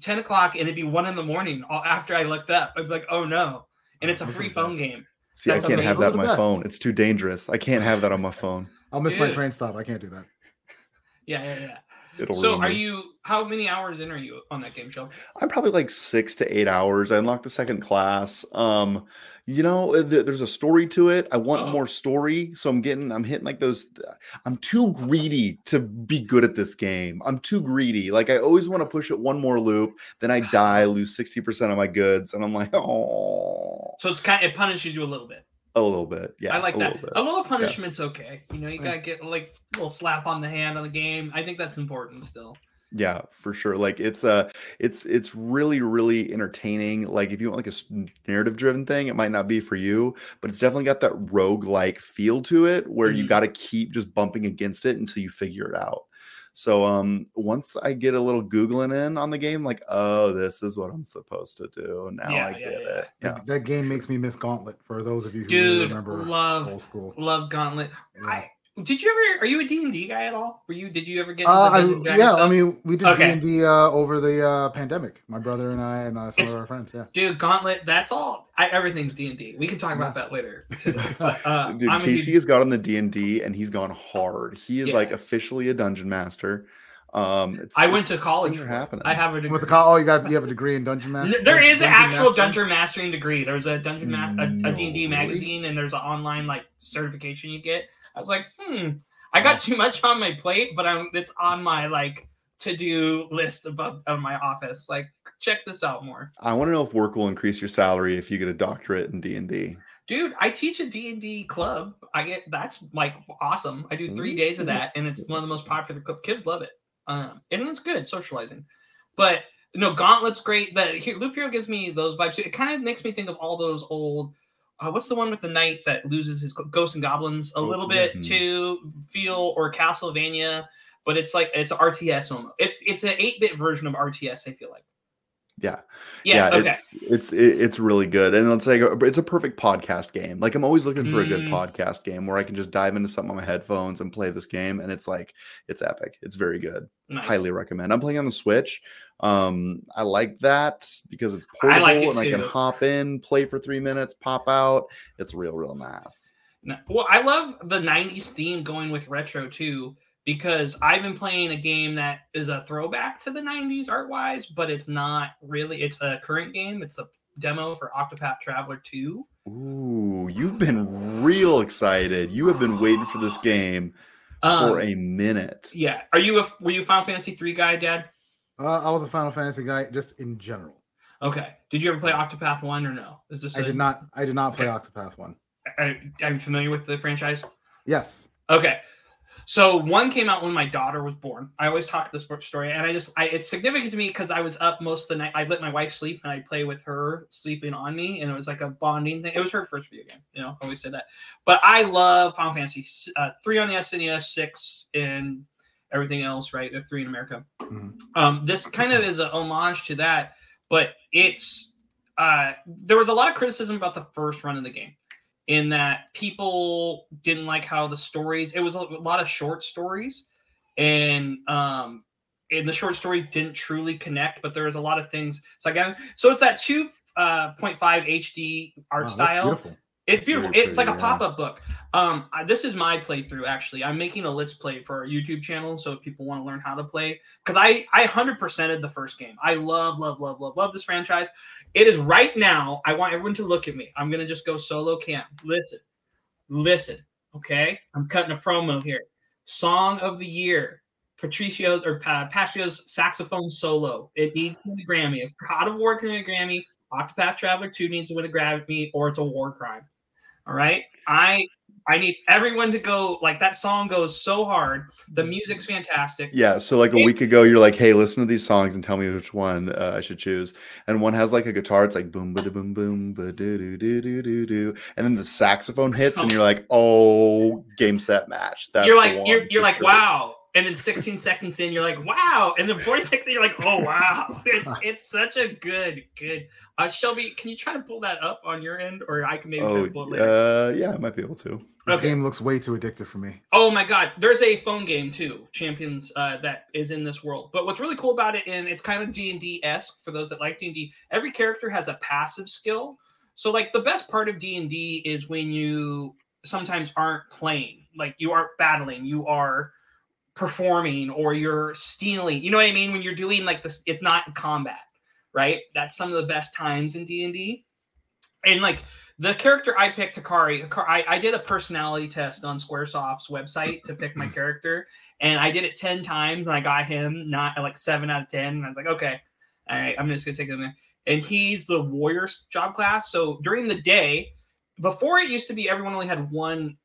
10 o'clock and it'd be 1 a.m. after I looked up. I'd be like, oh no. And it's a free phone game. See, that's I can't amazing. Have that on my phone. It's too dangerous. I can't have that on my phone. I'll miss my train stop. I can't do that. Yeah. How many hours in are you on that game, Joe? I'm probably like 6 to 8 hours. I unlocked the second class. There's a story to it. I want more story. So I'm hitting like those. I'm too greedy to be good at this game. I'm too greedy. Like I always want to push it one more loop. Then I die, lose 60% of my goods. And I'm like, oh. So it's it punishes you a little bit. A little bit, yeah. I like that. A little punishment's okay. You know, you gotta get like a little slap on the hand on the game. I think that's important still. Yeah, for sure. Like it's really, really entertaining. Like if you want like a narrative-driven thing, it might not be for you, but it's definitely got that roguelike feel to it where you got to keep just bumping against it until you figure it out. So once I get a little Googling in on the game, like, oh, this is what I'm supposed to do. Now I get it. Yeah. That game makes me miss Gauntlet for those of you who really remember old school. Love Gauntlet. Yeah. Are you a D&D guy at all? Did you ever get into stuff? I mean, we did D&D over the pandemic. My brother and I and some of our friends, yeah. Dude, Gauntlet, that's all. Everything's D&D. We can talk about that later. Dude, Casey has got on the D&D and he's gone hard. He is like officially a dungeon master. I went to college. I have a degree. You have a degree in dungeon master. There is an actual dungeon mastering degree. There's a dungeon a D&D magazine, and there's an online like certification you get. I was like, I got too much on my plate, but it's on my like to do list above of my office. Like, check this out more. I want to know if work will increase your salary if you get a doctorate in D&D. Dude, I teach a D&D club. That's like awesome. I do 3 days of that, and it's one of the most popular clubs. Kids love it. And it's good socializing, but no, Gauntlet's great. Loop Hero gives me those vibes too. It kind of makes me think of all those old. What's the one with the knight that loses his Ghosts and Goblins a little bit to feel or Castlevania, but it's like it's an RTS almost. It's an 8-bit version of RTS. I feel like. Yeah. Okay. It's really good, and it's like it's a perfect podcast game. Like I'm always looking for a good podcast game where I can just dive into something on my headphones and play this game, and it's like it's epic. It's very good. Nice. Highly recommend. I'm playing on the Switch. I like that because it's portable I can hop in, play for 3 minutes, pop out. It's real, real nice. Well, I love the '90s theme going with retro too. Because I've been playing a game that is a throwback to the 90s art-wise, but it's not really. It's a current game. It's a demo for Octopath Traveler 2. Ooh, you've been real excited. You have been waiting for this game for a minute. Yeah. Were you a Final Fantasy 3 guy, Dad? I was a Final Fantasy guy just in general. Okay. Did you ever play Octopath 1 or no? I did not play Octopath 1. Are you familiar with the franchise? Yes. Okay. So one came out when my daughter was born. I always talk this story, and it's significant to me because I was up most of the night. I let my wife sleep, and I play with her sleeping on me, and it was like a bonding thing. It was her first video game, you know. I always say that, but I love Final Fantasy 3 on the SNES, 6, and everything else. Right, they're 3 in America. Mm-hmm. This kind of is a homage to that, but it's there was a lot of criticism about the first run of the game. In that people didn't like how the stories, it was a lot of short stories, and and the short stories didn't truly connect, but there was a lot of things. So again, so it's that 2.5 HD art style. Beautiful. It's beautiful. It's like a pop-up book. This is my playthrough, actually. I'm making a Let's Play for our YouTube channel, so if people want to learn how to play. Because I 100%ed the first game. I love this franchise. It is right now. I want everyone to look at me. I'm going to just go solo camp. Listen, okay? I'm cutting a promo here. Song of the Year. Pacio's saxophone solo. It needs to win a Grammy. If God of War can win a Grammy, Octopath Traveler 2 needs to win a Grammy, or it's a war crime. All right, I need everyone to go. Like, that song goes so hard. The music's fantastic. Yeah. So like a week ago, you're like, hey, listen to these songs and tell me which one I should choose. And one has like a guitar. It's like boom, ba da boom, boom, ba do do do do do do. And then the saxophone hits, and you're like, oh, game set match. That's you're like, sure. Wow. And then 16 seconds in, you're like, wow. And then 40 seconds, you're like, oh, wow. It's such a good. Shelby, can you try to pull that up on your end? Or I can maybe pull it later. Yeah, I might be able to. Okay. That game looks way too addictive for me. Oh, my God. There's a phone game, too, Champions, that is in this world. But what's really cool about it, and it's kind of D&D-esque for those that like D&D, every character has a passive skill. So, like, the best part of D&D is when you sometimes aren't playing. Like, you aren't battling. You are performing, or you're stealing, you know what I mean? When you're doing like this, it's not combat, right? That's some of the best times in D&D. And like the character I picked, Hikari, I did a personality test on Squaresoft's website to pick my character, and I did it 10 times, and I got him not like 7 out of 10, and I was like, okay, all right, I'm just gonna take him in. And he's the warrior job class. So during the day, before it used to be everyone only had one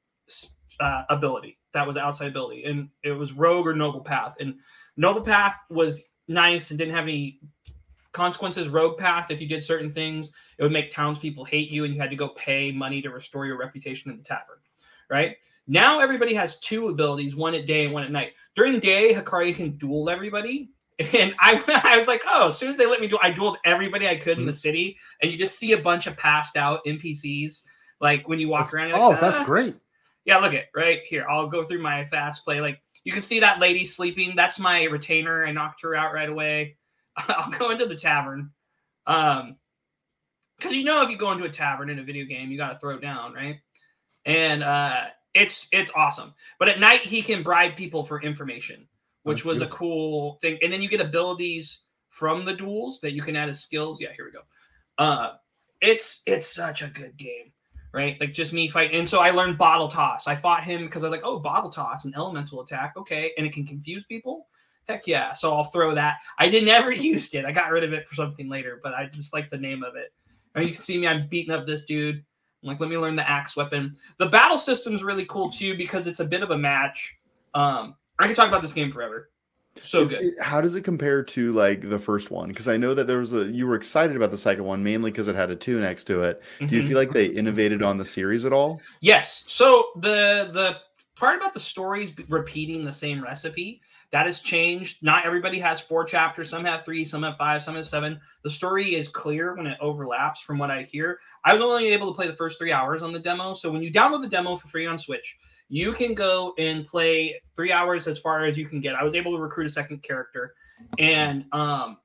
ability that was outside ability, and it was rogue or noble path. And noble path was nice and didn't have any consequences. Rogue path, if you did certain things, it would make townspeople hate you, and you had to go pay money to restore your reputation in the tavern. Right now, everybody has two abilities, one at day and one at night. During the day, Hikari can duel everybody, and I was like, oh, as soon as they let me duel, I dueled everybody I could in the city, and you just see a bunch of passed out NPCs like when you walk around. You're like, that's great. Yeah, look at right here. I'll go through my fast play. Like, you can see that lady sleeping. That's my retainer. I knocked her out right away. I'll go into the tavern. Because you know, if you go into a tavern in a video game, you got to throw down, right? And it's awesome. But at night, he can bribe people for information, which was a cool thing. And then you get abilities from the duels that you can add as skills. Yeah, here we go. It's such a good game. Right? Like, just me fighting. And so I learned bottle toss. I fought him because I was like, oh, bottle toss, an elemental attack. Okay. And it can confuse people. Heck yeah. So I'll throw that. I didn't ever use it. I got rid of it for something later, but I just like the name of it. And you can see me, I'm beating up this dude. I'm like, let me learn the axe weapon. The battle system's really cool too, because it's a bit of a match. I can talk about this game forever. How does it compare to like the first one? Because I know that there was you were excited about the second one mainly because it had a 2 next to it. Do you feel like they innovated on the series at all? Yes. So the part about the stories repeating the same recipe, that has changed. Not everybody has 4 chapters. Some have 3, some have 5, some have 7. The story is clear when it overlaps, from what I hear. I was only able to play the first 3 hours on the demo. So when you download the demo for free on Switch, you can go and play 3 hours as far as you can get. I was able to recruit a second character, and I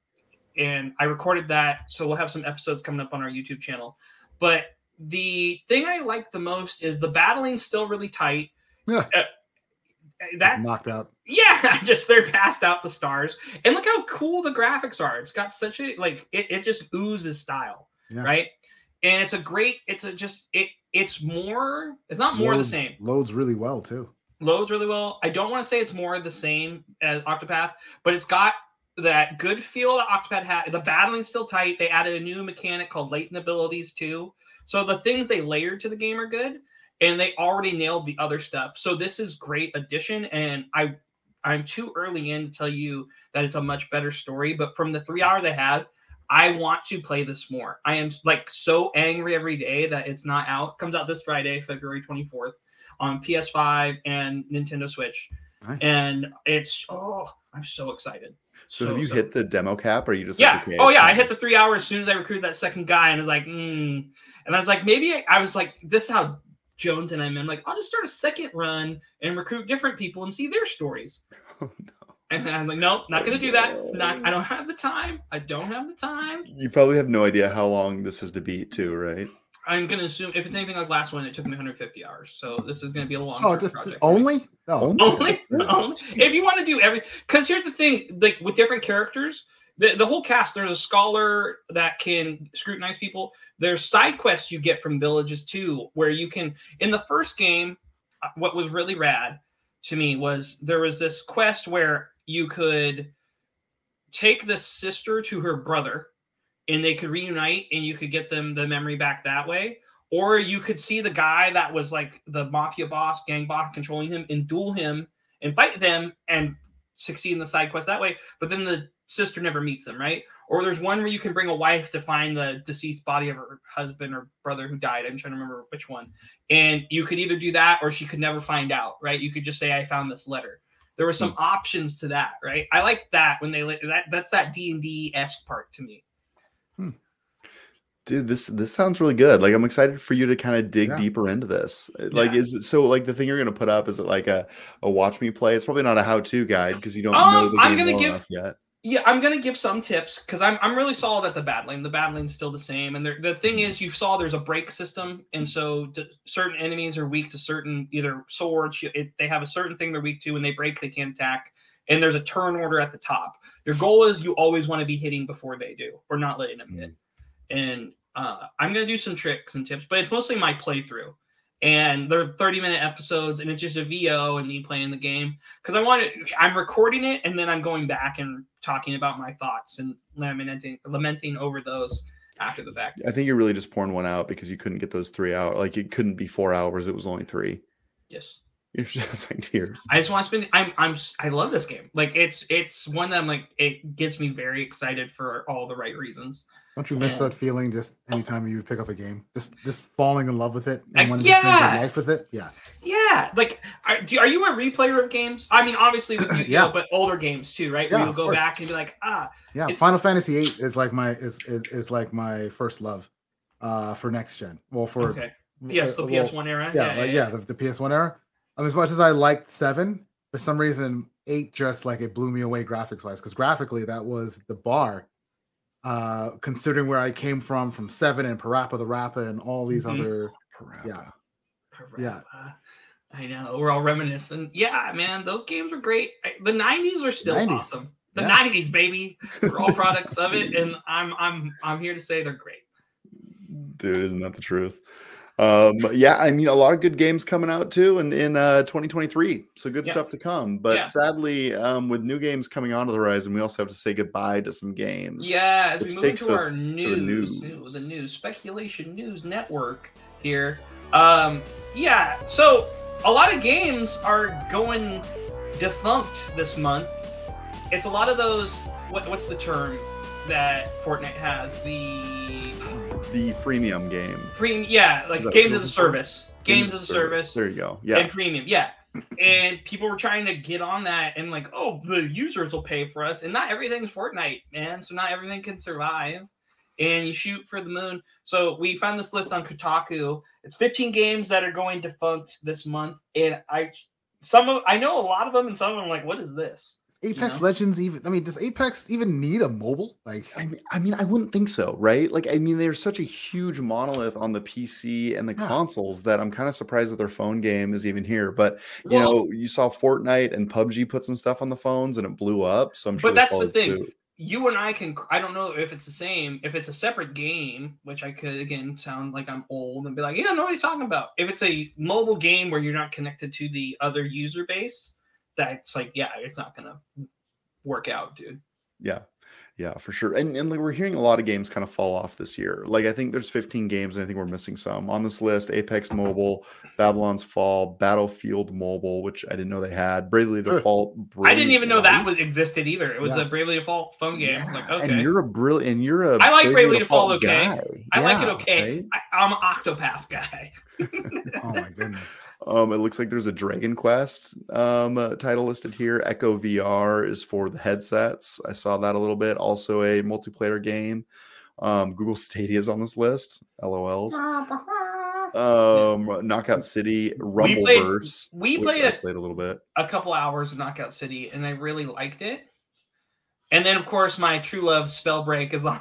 recorded that. So we'll have some episodes coming up on our YouTube channel. But the thing I like the most is the battling's still really tight. Yeah, that's knocked out. Yeah, just they're passed out the stars. And look how cool the graphics are. It's got such a it just oozes style, right? And it's a great. It's not more the same. Loads really well, too. Loads really well. I don't want to say it's more the same as Octopath, but it's got that good feel that Octopath had. The battling's still tight. They added a new mechanic called latent abilities, too. So the things they layered to the game are good, and they already nailed the other stuff. So this is great addition, and I'm too early in to tell you that it's a much better story, but from the 3 hours I had, I want to play this more. I am like so angry every day that it's not out. Comes out this Friday, February 24th, on PS5 and Nintendo Switch. Nice. And it's I'm so excited. So have you hit the demo cap, or are you just like, okay? Oh yeah, I hit the 3 hours as soon as I recruited that second guy, and I was like, and I was like, maybe I was like, this is how Jones and I'm like, I'll just start a second run and recruit different people and see their stories. Oh no. And I'm like, nope, not going to do that. Not, I don't have the time. I don't have the time. You probably have no idea how long this is to beat, too, right? I'm going to assume, if it's anything like last one, it took me 150 hours. So this is going to be a long project. Only? No, only? Only? If you want to do everything. Because here's the thing, like with different characters, the whole cast, there's a scholar that can scrutinize people. There's side quests you get from villages, too, where you can, in the first game, what was really rad to me was there was this quest where you could take the sister to her brother and they could reunite and you could get them the memory back that way. Or you could see the guy that was like the mafia boss, gang boss controlling him and duel him and fight them and succeed in the side quest that way. But then the sister never meets him, right? Or there's one where you can bring a wife to find the deceased body of her husband or brother who died. I'm trying to remember which one. And you could either do that or she could never find out, right? You could just say, I found this letter. There were some options to that, right? I like that when they that's that D&D-esque part to me. Dude, this sounds really good. Like, I'm excited for you to kind of dig deeper into this. Like, is it so? Like, the thing you're gonna put up, is it like a watch me play? It's probably not a how-to guide because you don't know the game enough yet. Yeah, I'm gonna give some tips because I'm really solid at the bad lane. The bad lane's still the same, and the thing is, you saw there's a break system, and so certain enemies are weak to certain either swords. They have a certain thing they're weak to, and they break, they can't attack. And there's a turn order at the top. Your goal is you always want to be hitting before they do, or not letting them hit. And I'm gonna do some tricks and tips, but it's mostly my playthrough. And they're 30-minute episodes, and it's just a VO and me playing the game. Because I'm recording it, and then I'm going back and talking about my thoughts and lamenting over those after the fact. I think you're really just pouring one out because you couldn't get those 3 hours. Like, it couldn't be 4 hours. It was only 3. Yes. You're just like tears. I just want to spend – I love this game. Like, it's one that I'm like – it gets me very excited for all the right reasons. Don't you miss that feeling just anytime you pick up a game? Just falling in love with it and wanting to spend your life with it? Yeah. Yeah. Like, are you a replayer of games? I mean, obviously with Yu-Gi-Oh, but older games too, right? Yeah, where you'll go back and be like, Yeah, Final Fantasy VIII is like my first love for next gen. Well, for the PS1 era. Yeah, the PS1 era. I mean, as much as I liked 7, for some reason 8 just like it blew me away graphics-wise, because graphically that was the bar. Considering where I came from 7 and Parappa the Rapper and all these other Parappa. I know, we're all reminiscing. Yeah, man, those games were great. The 90s are still awesome. The 90s, baby. We're all products of it, and I'm here to say they're great. Dude, isn't that the truth? Yeah, I mean, a lot of good games coming out too, and in 2023, so good stuff to come. But sadly, with new games coming onto the horizon, we also have to say goodbye to some games. Yeah, as we move into our news, speculation news network here. Yeah, so a lot of games are going defunct this month. It's a lot of those. What's the term that Fortnite has? The freemium game. Like games as a service. Games as a service. There you go. Yeah. And premium. Yeah. And people were trying to get on that and like, oh, the users will pay for us. And not everything's Fortnite, man. So not everything can survive. And you shoot for the moon. So we found this list on Kotaku. It's 15 games that are going defunct this month. And I know a lot of them, and some of them I'm like, what is this? Apex Legends even, I mean, does Apex even need a mobile? Like, I mean, I wouldn't think so, right? Like, I mean, they're such a huge monolith on the PC and the consoles that I'm kind of surprised that their phone game is even here. But, you saw Fortnite and PUBG put some stuff on the phones and it blew up. So I'm sure that's the thing. Suit. You and I can, I don't know if it's the same, if it's a separate game, which I could, again, sound like I'm old and be like, you don't know what he's talking about. If it's a mobile game where you're not connected to the other user base, that's like, it's not gonna work out, dude. Yeah, for sure. And like we're hearing a lot of games kind of fall off this year. Like I think there's 15 games, and I think we're missing some on this list: Apex Mobile, Babylon's Fall, Battlefield Mobile, which I didn't know they had, Bravely Default. I didn't even know that existed either. It was a Bravely Default phone game. Yeah. Like, okay, and you're a I like Bravely Default. Okay, guy. I like it. Okay, right? I'm an Octopath guy. Oh my goodness. It looks like there's a Dragon Quest title listed here. Echo VR is for the headsets. I saw that a little bit. Also a multiplayer game. Google Stadia is on this list. LOLs. Knockout City, Rumbleverse. We played a little bit, a couple hours of Knockout City, and I really liked it. And then, of course, my true love, Spellbreak, is on.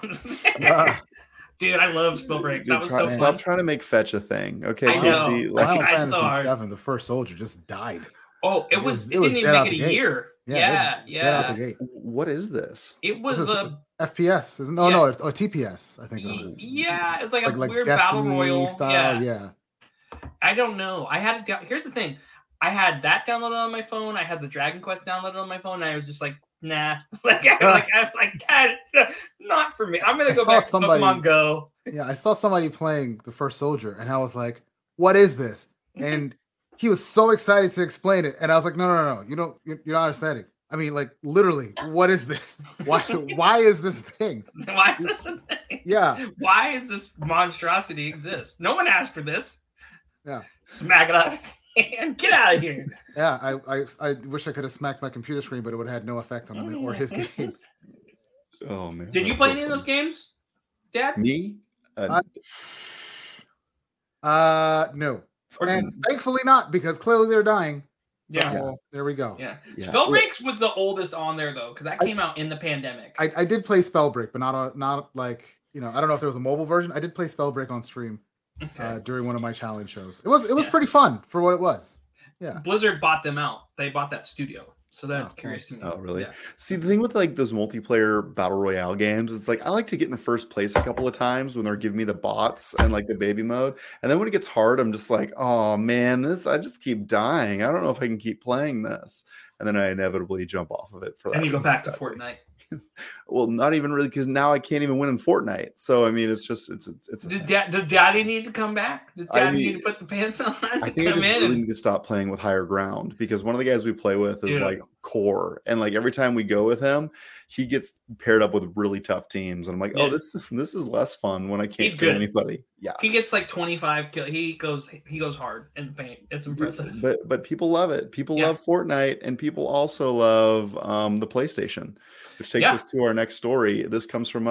Dude, I love Spellbreak. That was so fun. Stop trying to make fetch a thing, okay? I know. Casey, like, Final Fantasy VII, the first soldier just died. Oh, it didn't even make it a year. Yeah. What is this? It was a FPS, isn't it? No, or TPS, I think it was. Yeah, it's like a weird Destiny battle royal style. Yeah. I don't know. I had it. Here's the thing: I had that downloaded on my phone. I had the Dragon Quest downloaded on my phone. And I was just like, nah, I'm like, not for me. I'm gonna go back to Pokemon Go. Yeah, I saw somebody playing the first soldier, and I was like, what is this? And he was so excited to explain it, and I was like, no, you're not understanding. I mean, like, literally, what is this? Why is this thing? Why is this a thing? Yeah. Why does this monstrosity exist? No one asked for this. Yeah. Smack it up and get out of here. Yeah, I wish I could have smacked my computer screen, but it would have had no effect on him or his game. Oh, man. Did you play any of those games, Dad? Me? No. And thankfully not, because clearly they're dying. So, yeah. Well, there we go. Yeah. Spellbreak was the oldest on there though, because that came out in the pandemic. I did play Spellbreak, but not I don't know if there was a mobile version. I did play Spellbreak on stream during one of my challenge shows. It was pretty fun for what it was. Yeah. Blizzard bought them out. They bought that studio. So that's curious to me. Oh, really? Yeah. See, the thing with like those multiplayer battle royale games, it's like I like to get in first place a couple of times when they're giving me the bots and like the baby mode. And then when it gets hard, I'm just like, oh man, I just keep dying. I don't know if I can keep playing this. And then I inevitably jump off of it for that. And you go back to Fortnite. Well, not even really, because now I can't even win in Fortnite. So I mean, it's. Does Daddy need to come back? Does Daddy need to put the pants on? I think I just really need to stop playing with Higher Ground, because one of the guys we play with is like core, and like every time we go with him, he gets paired up with really tough teams, and I'm like, this is less fun when I can't kill anybody. Yeah, he gets like 25 kills. He goes hard and paint. It's impressive. But people love it. People love Fortnite, and people also love the PlayStation, which takes us to our next story. This comes from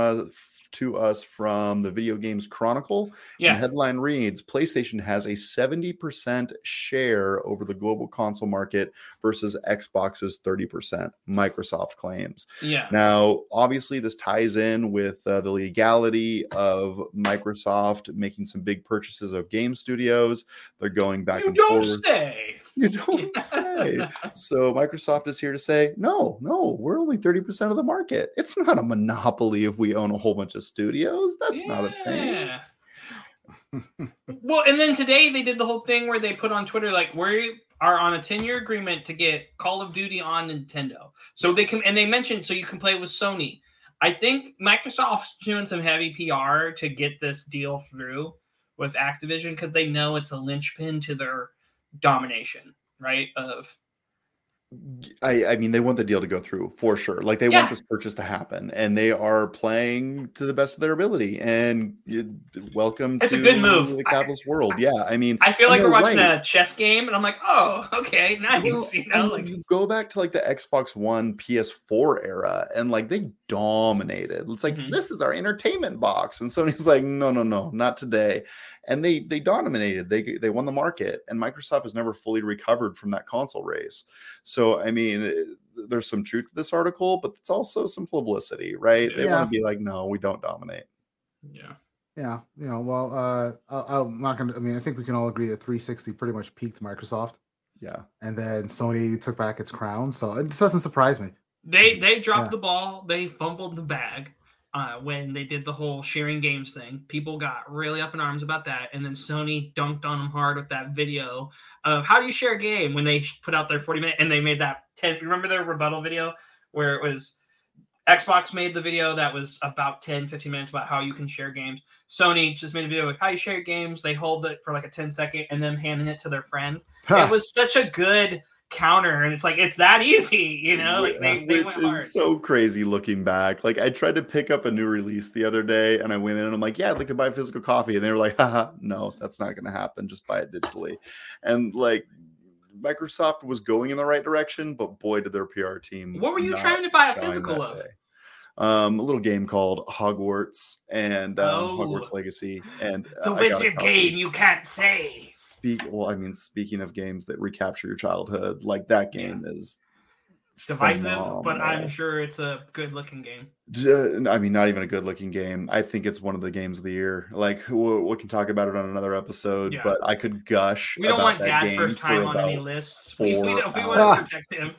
the Video Games Chronicle. Yeah. The headline reads, PlayStation has a 70% share over the global console market versus Xbox's 30%, Microsoft claims. Yeah. Now, obviously, this ties in with the legality of Microsoft making some big purchases of game studios. They're going back and forth. You don't say. So Microsoft is here to say, no, we're only 30% of the market. It's not a monopoly if we own a whole bunch of studios. That's not a thing. Well, and then today they did the whole thing where they put on Twitter, like, we are on a 10-year agreement to get Call of Duty on Nintendo. So they can, and they mentioned, so you can play with Sony. I think Microsoft's doing some heavy PR to get this deal through with Activision, because they know it's a linchpin to their domination, right? I mean, they want the deal to go through for sure. Like, they want this purchase to happen, and they are playing to the best of their ability. And it's a good move. The capitalist world. Yeah, I mean, I feel like we're watching a chess game, and I'm like, oh, okay, nice. You go back to like the Xbox One, PS4 era, and like they dominated. It's like, this is our entertainment box, and Sony's like, no, not today. And they dominated. They won the market, and Microsoft has never fully recovered from that console race. So, I mean, there's some truth to this article, but it's also some publicity, right? They want to be like, no, we don't dominate. Yeah. Yeah. You know, well, I'm not going to, I mean, I think we can all agree that 360 pretty much peaked Microsoft. Yeah. And then Sony took back its crown. So it just doesn't surprise me. They dropped the ball. They fumbled the bag. When they did the whole sharing games thing, people got really up in arms about that. And then Sony dunked on them hard with that video of how do you share a game, when they put out their 40-minute, and they made that 10. Remember their rebuttal video where it was Xbox made the video that was about 10, 15 minutes about how you can share games. Sony just made a video of how you share games. They hold it for like a 10-second and then handing it to their friend. It was such a good counter, and it's like, it's that easy, you know? Like, they went hard. Is so crazy looking back. Like, I tried to pick up a new release the other day, and I went in and I'm like, I'd like to buy physical coffee, and they were like, haha, no, that's not gonna happen, just buy it digitally. And like, Microsoft was going in the right direction, but boy, did their PR team. What were you trying to buy a physical of? a little game called Hogwarts and Hogwarts Legacy, and the wizard game you can't say. Speaking of games that recapture your childhood, like that game is divisive, but I'm sure it's a good-looking game. I mean, not even a good-looking game. I think it's one of the games of the year. Like, we can talk about it on another episode, but I could gush. We don't want Dad's First Time on any lists. We want to protect him.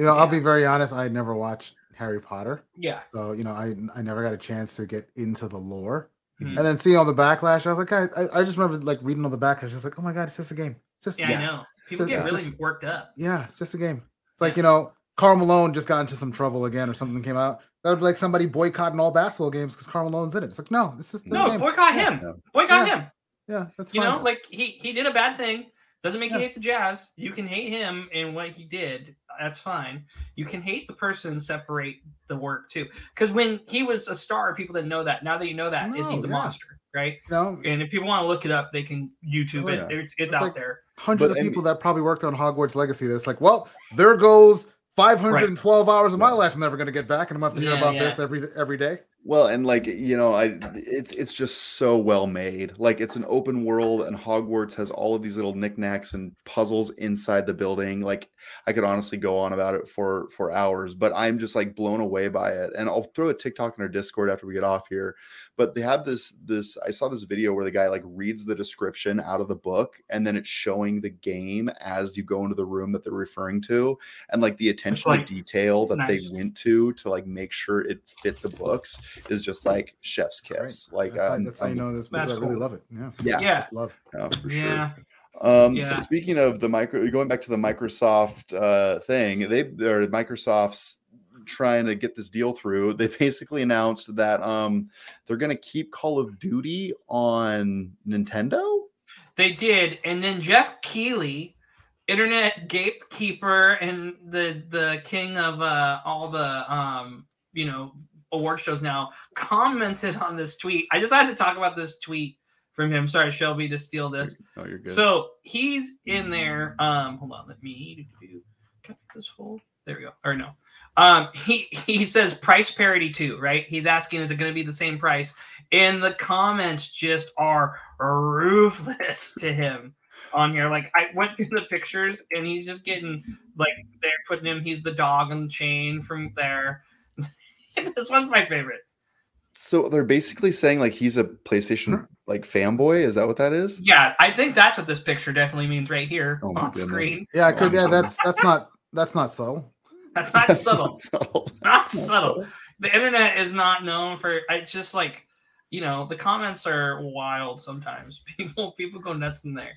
I'll be very honest. I had never watched Harry Potter. Yeah. So, I never got a chance to get into the lore. Mm-hmm. And then seeing all the backlash, I was like, I just remember like reading all the backlash. I was like, oh my God, it's just a game. It's just, I know. People get really worked up. Yeah, it's just a game. It's like, Karl Malone just got into some trouble again or something came out. That would be like somebody boycotting all basketball games because Karl Malone's in it. It's like, no, this is no, boycott him. Yeah. Boycott him. Yeah, that's fine. Like he did a bad thing. Doesn't make you hate the Jazz. You can hate him and what he did. That's fine. You can hate the person, separate the work too. Because when he was a star, people didn't know that. Now that you know that, he's a monster, right? No. And if people want to look it up, they can YouTube it. It's out like there. Hundreds of people that probably worked on Hogwarts Legacy. That's like, well, there goes 512 hours of my life I'm never going to get back, and I'm going to have to hear about this every day. Well, and like, it's just so well made. Like, it's an open world, and Hogwarts has all of these little knickknacks and puzzles inside the building. Like, I could honestly go on about it for hours, but I'm just like blown away by it. And I'll throw a TikTok in our Discord after we get off here. But they have this I saw this video where the guy like reads the description out of the book, and then it's showing the game as you go into the room that they're referring to, and like the attention to detail that they went to like make sure it fit the books. Is just like chef's kiss. Right. Like that's how you know this. I really love it. Yeah. Love. For sure. Yeah. So speaking of going back to the Microsoft thing, Microsoft's trying to get this deal through. They basically announced that they're going to keep Call of Duty on Nintendo. They did, and then Jeff Keighley, internet gatekeeper and the king of all the award shows now, commented on this tweet. I decided to talk about this tweet from him. Sorry, Shelby, to steal this. Oh, you're good. So he's in there. Hold on, let me get this full. There we go. Or no. He says price parity too, right? He's asking, is it going to be the same price? And the comments just are ruthless to him on here. Like, I went through the pictures, and he's just getting like they're putting him. He's the dog on the chain from there. This one's my favorite. So they're basically saying like he's a PlayStation like fanboy. Is that what that is? Yeah, I think that's what this picture definitely means right here on screen. Yeah, that's not subtle. That's not subtle. Not subtle. The internet is not known for. It's just like the comments are wild sometimes. People go nuts in there.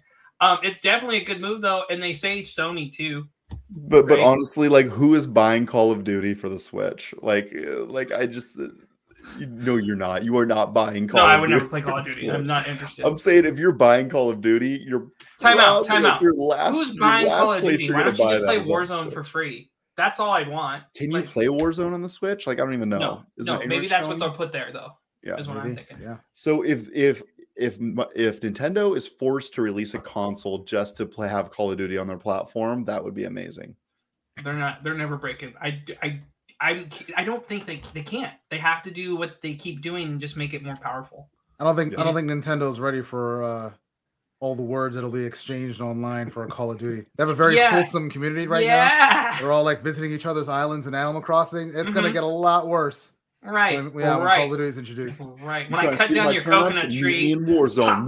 It's definitely a good move though, and they say Sony too. But honestly, like, who is buying Call of Duty for the Switch? Like I just you're not. You are not buying Call of Duty. No, I would never play Call of Duty. Switch. I'm not interested. I'm saying if you're buying Call of Duty, you're time out. Who's buying Call of Duty? Why don't you just play Warzone for free? That's all I want. Can you play Warzone on the Switch? Like, I don't even know. No, maybe that's what they'll put there though. Yeah, is what I'm thinking. Yeah. So if Nintendo is forced to release a console just to have Call of Duty on their platform, that would be amazing. They're not. They're never breaking. I don't think they can't. They have to do what they keep doing and just make it more powerful. I don't think Nintendo's ready for all the words that'll be exchanged online for a Call of Duty. They have a very wholesome community right now. They're all like visiting each other's islands in Animal Crossing. It's gonna get a lot worse. Right. When Call of Duty is introduced. Right. When I cut down your coconut tree. Meet me in Warzone.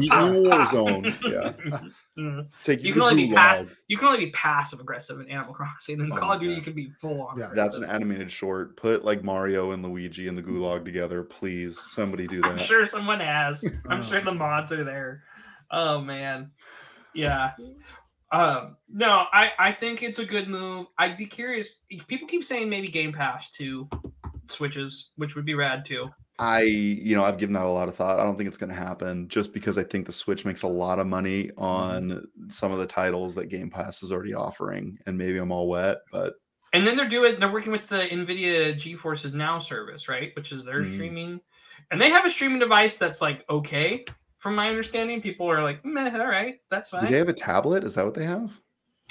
Yeah. You can only be passive aggressive in Animal Crossing. In Call of Duty, you can be full on. Yeah. That's an animated short. Put like Mario and Luigi and the Gulag together, please. Somebody do that. I'm sure someone has. I'm sure the mods are there. Oh man. Yeah. No, I think it's a good move. I'd be curious. People keep saying maybe Game Pass too. Switches, which would be rad too. I've given that a lot of thought. I don't think it's going to happen just because I think the Switch makes a lot of money on some of the titles that Game Pass is already offering, and maybe I'm all wet, but and then they're working with the NVIDIA GeForce's Now service, right, which is their streaming, and they have a streaming device that's like okay, from my understanding. People are like, meh, all right, that's fine. Do they have a tablet? Is that what they have?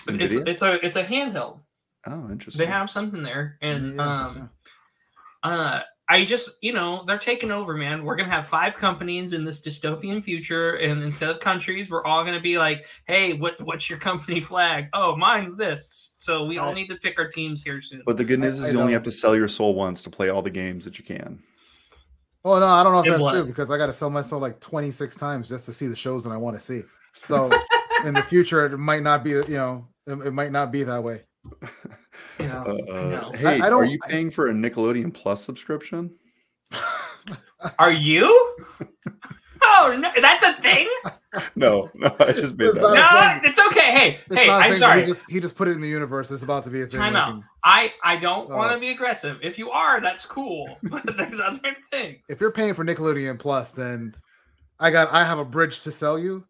It's a handheld. Oh, interesting. They have something there, and I just, you know, they're taking over, man. We're going to have 5 companies in this dystopian future. And instead of countries, we're all going to be like, hey, what's your company flag? Oh, mine's this. So we all need to pick our teams here soon. But the good news is you only have to sell your soul once to play all the games that you can. Well, no, I don't know if that's true because I got to sell my soul like 26 times just to see the shows that I want to see. So in the future, it might not be, you know, it might not be that way. Yeah. Hey, are you paying for a Nickelodeon Plus subscription? Are you? Oh, no, that's a thing. No, I just made that. No, it's okay. Hey, I'm sorry. He just put it in the universe. It's about to be a thing. Time out. I don't want to be aggressive. If you are, that's cool. But there's other things. If you're paying for Nickelodeon Plus, then I have a bridge to sell you.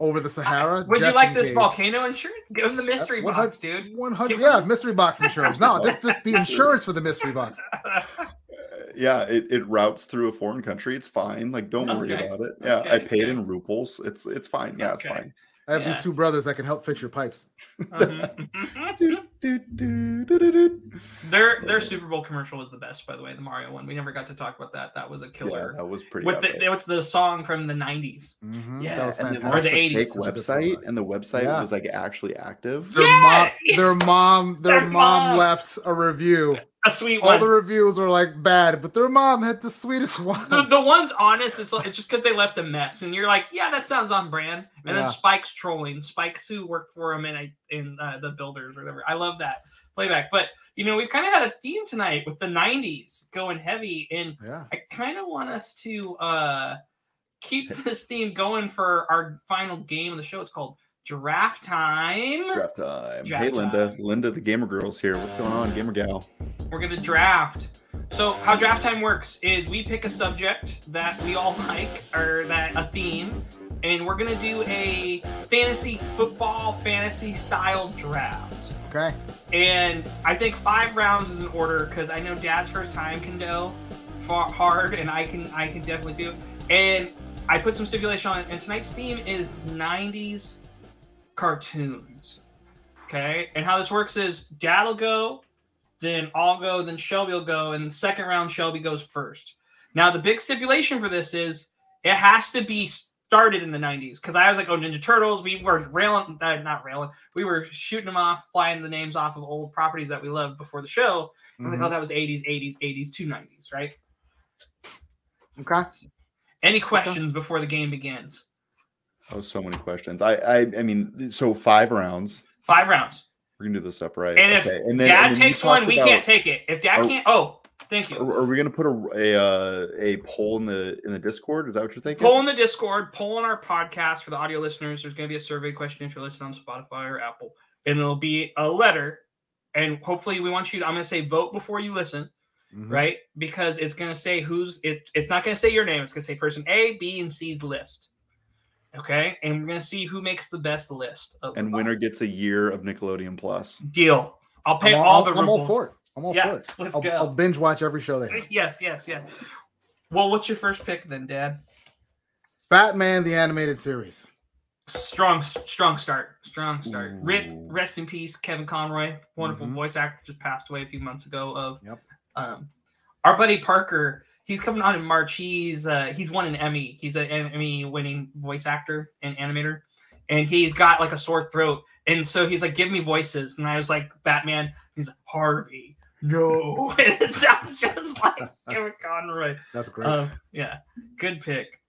Over the Sahara. Would you like this volcano insurance? Give him the mystery box, dude. 100, yeah, mystery box insurance. No, this is the insurance for the mystery box. Yeah, it routes through a foreign country. It's fine. Like, don't worry about it. Yeah, I paid in ruples. It's fine. Yeah, it's fine. I have these 2 brothers that can help fix your pipes. Their Super Bowl commercial was the best, by the way. The Mario one. We never got to talk about that. That was a killer. Yeah, that was pretty. What's the song from the 90s? Mm-hmm. Yeah, and then, or the 80s. Fake website, and the website was like actually active. Their mom left a review. A sweet one. All the reviews were like bad, but their mom had the sweetest one. The one's honest. It's just because they left a mess, and you're like, yeah, that sounds on brand. And then Spike's trolling. Spike's who worked for him in the Builders or whatever. I love that playback. But you know, we've kind of had a theme tonight with the '90s going heavy, and I kind of want us to keep this theme going for our final game of the show. It's called Draft Time. Draft Time. Draft hey, Linda. Time. Linda, the Gamer Girl's here. What's going on, Gamer Gal? We're going to draft. So how Draft Time works is we pick a subject that we all like, or that a theme, and we're going to do a fantasy football, fantasy-style draft. Okay. And I think 5 rounds is in order because I know Dad's First Time can go hard, and I can definitely do it. And I put some stipulation on it, and tonight's theme is 90s cartoons. Okay, and how this works is Dad will go, then I'll go, then Shelby will go, and the second round Shelby goes first. Now the big stipulation for this is it has to be started in the 90s, because I was like, oh, Ninja Turtles, we were we were shooting them off, flying the names off of old properties that we loved before the show, and we thought that was 80s to 90s, right? Okay. Any questions before the game begins? Oh, so many questions. I mean, so 5 rounds. 5 rounds. We're gonna do this up, right? And if Dad takes one, we can't take it. If Dad can't, thank you. Are we gonna put a poll in the Discord? Is that what you're thinking? Poll in the Discord. Poll on our podcast for the audio listeners. There's gonna be a survey question if you're listening on Spotify or Apple, and it'll be a letter. And hopefully, we want you to, I'm gonna say vote before you listen, right? Because it's gonna say who's it. It's not gonna say your name. It's gonna say person A, B, and C's list. Okay, and we're going to see who makes the best list. And winner gets a year of Nickelodeon Plus. Deal. I'll pay all the rubles. I'm all for it. Let's go. I'll binge watch every show they have. Yes. Well, what's your first pick then, Dad? Batman, the Animated Series. Strong start. Rest in peace, Kevin Conroy. Wonderful voice actor. Just passed away a few months ago. Our buddy Parker. He's coming on in March. He's won an Emmy. He's an Emmy-winning voice actor and animator, and he's got like a sore throat. And so he's like, "Give me voices," and I was like, "Batman." He's like, "Harvey, no." And it sounds just like Kevin Conroy. That's great. Yeah, good pick.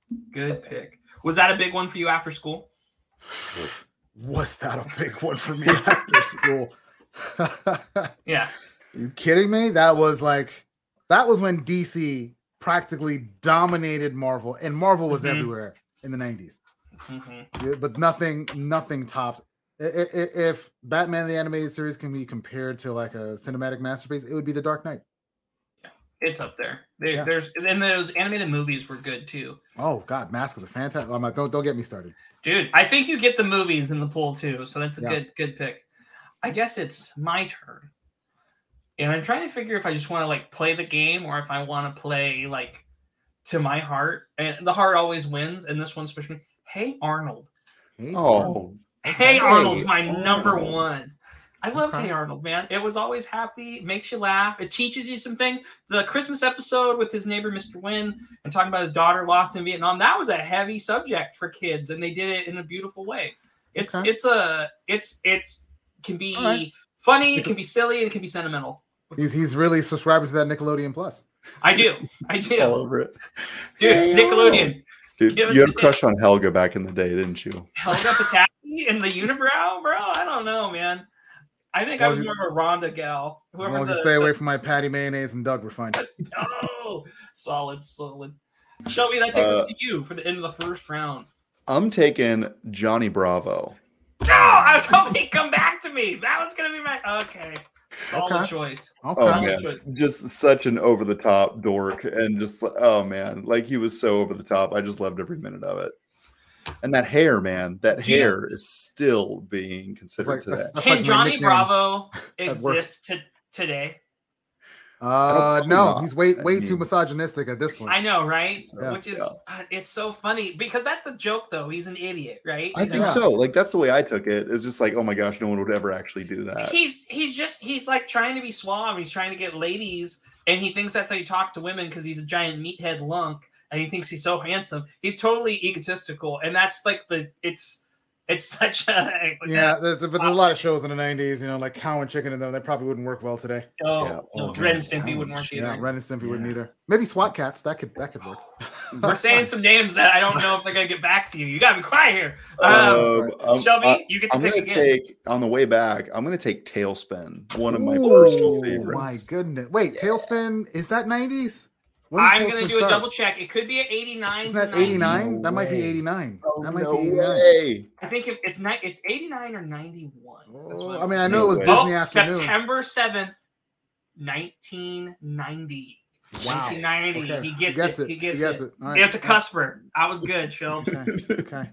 Was that a big one for you after school? Was that a big one for me after school? Yeah. Are you kidding me? That was when DC practically dominated Marvel, and Marvel was everywhere in the 90s. But nothing topped. If Batman the Animated Series can be compared to like a cinematic masterpiece, it would be The Dark Knight. Yeah, it's up there. And those animated movies were good too. Oh God, Mask of the Phantasm. I'm like, don't get me started, dude. I think you get the movies in the pool too, so that's a good pick. I guess it's my turn. And I'm trying to figure if I just want to like play the game or if I want to play like to my heart. And the heart always wins. And this one's especially, Hey Arnold. Hey Arnold's my number one. I loved Hey Arnold, man. It was always happy. It makes you laugh. It teaches you something. The Christmas episode with his neighbor, Mr. Nguyen, and talking about his daughter lost in Vietnam, that was a heavy subject for kids, and they did it in a beautiful way. It's okay. It's can be funny, it can be silly, and it can be sentimental. He's really subscribing to that Nickelodeon Plus. I do. All over it. Dude, hey, Nickeloon. Dude, you had a crush on Helga back in the day, didn't you? Helga Pataki and the unibrow, bro? I don't know, man. I think I was more of a Rhonda gal. As long as you stay away from my patty mayonnaise and Doug refined. Oh, solid. Shelby, that takes us to you for the end of the first round. I'm taking Johnny Bravo. No, I was hoping he'd come back to me. That was going to be my... Okay. Solid choice. Solid choice. Just such an over-the-top dork. And just, oh, man. Like, he was so over-the-top. I just loved every minute of it. And that hair, man. That hair is still being considered today. Can Johnny Bravo exist today? No. He's way too misogynistic at this point. I know, right? So, yeah. Which is, it's so funny. Because that's the joke, though. He's an idiot, right? I think so. Like, that's the way I took it. It's just like, oh my gosh, no one would ever actually do that. He's like trying to be suave. He's trying to get ladies. And he thinks that's how you talk to women because he's a giant meathead lunk. And he thinks he's so handsome. He's totally egotistical. And that's like it's such a... Yeah, there's a lot of shows in the 90s, you know, like Cow and Chicken and them. That probably wouldn't work well today. Oh, no. Ren and Stimpy wouldn't work either. Yeah, Ren and Stimpy wouldn't either. Maybe SWAT Cats. That could work. We're saying some names that I don't know if they're going to get back to you. You got to be quiet here. Shelby, you get to pick again. On the way back, I'm going to take Tailspin, one of my personal favorites. Oh, my goodness. Wait, Tailspin, is that 90s? I'm going to do a double check. It could be at 89. Isn't that 89? That might be 89. I think it's 89 or 91. Oh, I mean, I know it was Disney afternoon. September 7th, 1990. Wow. 1990. Okay. He gets it. Right. It's a cuss word. I was good, Phil. Okay.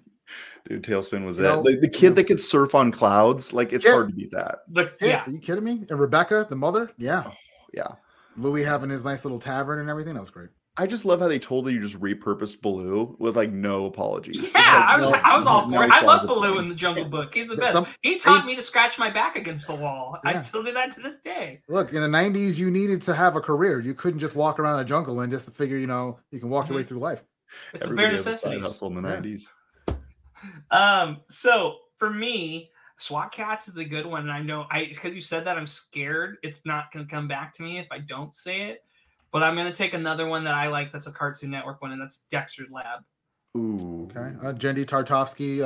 Dude, Tailspin was that. The kid that could surf on clouds. Like, it's hard to beat that. Yeah. Are you kidding me? And Rebecca, the mother? Yeah. Oh, yeah. Louis having his nice little tavern and everything. That was great. I just love how they totally just repurposed Baloo with like no apologies. Yeah, I was all for it. I love Baloo in the Jungle Book. He's the best. He taught me to scratch my back against the wall. Yeah. I still do that to this day. Look, in the 90s, you needed to have a career. You couldn't just walk around the jungle and just figure, you know, you can walk your way through life. It's a bare necessity. Side hustle in the 90s. So for me, SWAT Cats is the good one, and I know because you said that, I'm scared it's not going to come back to me if I don't say it. But I'm going to take another one that I like. That's a Cartoon Network one, and that's Dexter's Lab. Ooh, okay. Jendy Tartovsky,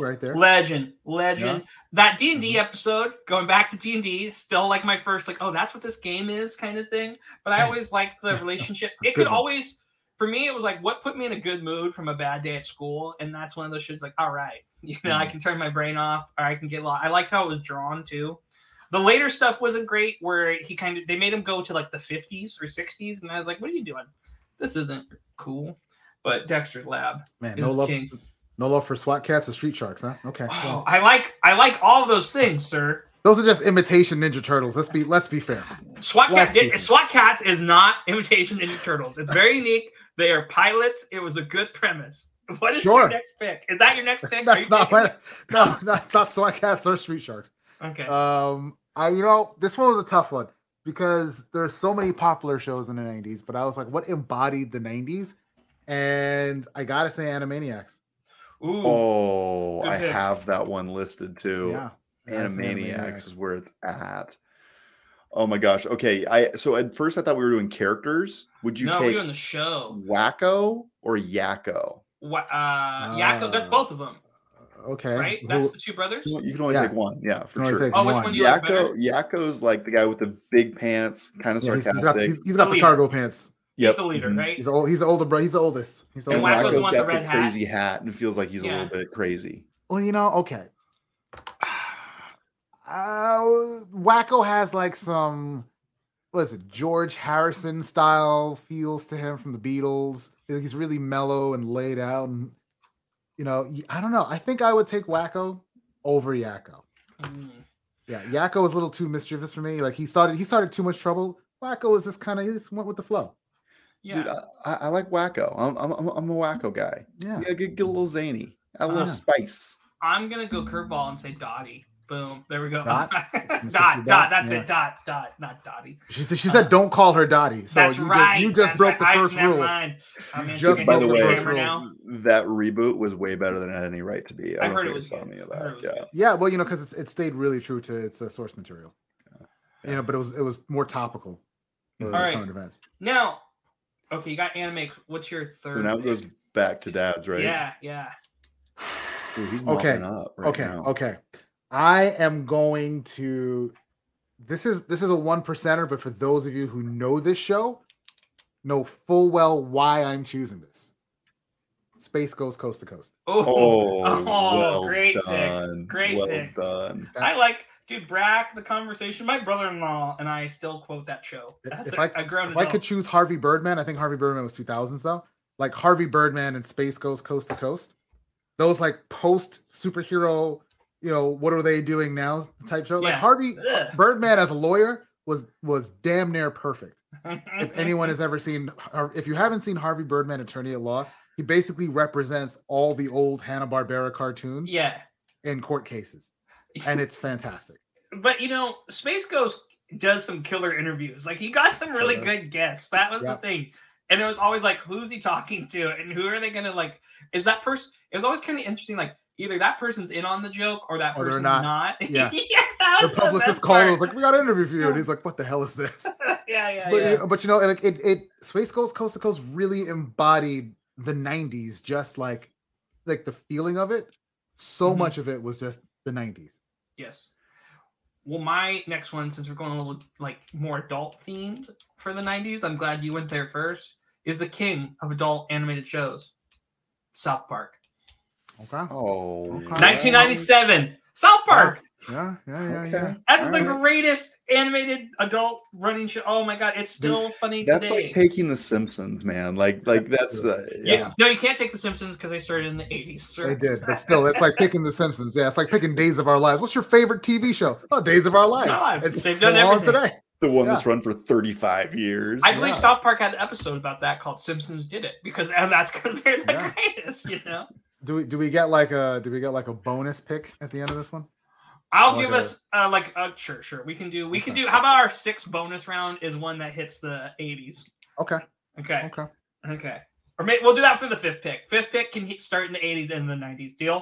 right there. Legend. Yeah. That D&D episode, going back to D&D, still like my first, like, oh, that's what this game is, kind of thing. But I always liked the relationship. For me, it was like what put me in a good mood from a bad day at school, and that's one of those shits. Like, all right. You know, I can turn my brain off, or I can get lost. I liked how it was drawn too. The later stuff wasn't great, where they made him go to like the 50s or 60s, and I was like, "What are you doing? This isn't cool." But Dexter's Lab, man, no love for SWAT Cats or Street Sharks, huh? Okay, well. I like all of those things, sir. Those are just imitation Ninja Turtles. Let's be fair. SWAT Cats is not imitation Ninja Turtles. It's very unique. They are pilots. It was a good premise. What is your next pick? Is that your next pick? That's not my... No, not SWAT Cats or Street Sharks. Okay. This one was a tough one because there's so many popular shows in the 90s, but I was like, what embodied the 90s? And I got to say Animaniacs. Ooh. Oh, I have that one listed too. Yeah. Animaniacs is where it's at. Oh my gosh. Okay. So at first I thought we were doing characters. Would you take... No, we're doing the show. Wacko or Yakko? Yakko, that's both of them. Okay. Right? That's the two brothers? You can only take one. Yeah, for sure. Which one do you like better? Yakko's like the guy with the big pants, kind of sarcastic. He's got the cargo pants. Yep. He's the leader, right? He's the older brother. He's the oldest. And Wacko's got the crazy hat and feels like he's a little bit crazy. Well, you know, okay. Wacko has like some... What is it? George Harrison style feels to him from the Beatles. He's really mellow and laid out, and you know, I don't know. I think I would take Wacko over Yakko. Yeah, Yakko was a little too mischievous for me. Like he started too much trouble. Wacko is just kind of went with the flow. Yeah, dude, I like Wacko. I'm a Wacko guy. Yeah, get a little zany, a little spice. I'm gonna go curveball and say Dottie. Boom. There we go. Dot. Dot. That's it. Dot. Not Dottie. She said don't call her Dottie. So that's right. You just broke the first rule. Just by the way, that reboot was way better than it had any right to be. I heard it was on me of that. Yeah. Yeah. Well, you know, because it stayed really true to its source material. Yeah. You know, but it was more topical. All right. Now, okay, you got anime. What's your third? And that goes back to Dad's, right? Yeah. Yeah. Dude, he's mopping up right now. Okay. I am going to. This is a 1%er, but for those of you who know this show, know full well why I'm choosing this. Space Goes Coast to Coast. Oh, great pick! Great pick. I like, dude. Brack, The Conversation. My brother-in-law and I still quote that show. If I could choose Harvey Birdman, I think Harvey Birdman was 2000s though. Like Harvey Birdman and Space Goes Coast to Coast. Those like post superhero. You know, what are they doing now type show? Yeah. Like Harvey Birdman as a lawyer was damn near perfect. If anyone has ever seen, or if you haven't seen Harvey Birdman, Attorney at Law, he basically represents all the old Hanna-Barbera cartoons in court cases. And it's fantastic. But, you know, Space Ghost does some killer interviews. Like, he got some really good guests. That was the thing. And it was always like, who's he talking to? And who are they going to, like, is that person? It was always kind of interesting, like, either that person's in on the joke or that person's not. Yeah. The publicist called and was like, we got an interview for you. And he's like, what the hell is this? But you know, like it Space Goes Coast to Coast really embodied the 90s, just like the feeling of it. So much of it was just the 90s. Yes. Well, my next one, since we're going a little like more adult themed for the 90s, I'm glad you went there first, is the king of adult animated shows, South Park. Okay. Oh, 1997, South Park. Yeah. That's the greatest animated adult running show. Oh my god, it's still funny today. That's like taking The Simpsons, man. Like that's no, you can't take The Simpsons because they started in the 80s. Sir. They did, but still, it's like picking The Simpsons. Yeah, it's like picking Days of Our Lives. What's your favorite TV show? Oh, Days of Our Lives. God, it's they've done everything today. The one that's run for 35 years. I believe South Park had an episode about that called "Simpsons Did It" because they're the greatest, you know. Do we get like a bonus pick at the end of this one? I'll give us sure we can do. How about our sixth bonus round is one that hits the 80s? Okay. Or maybe we'll do that for the fifth pick. Fifth pick can start in the 80s and the 90s. Deal.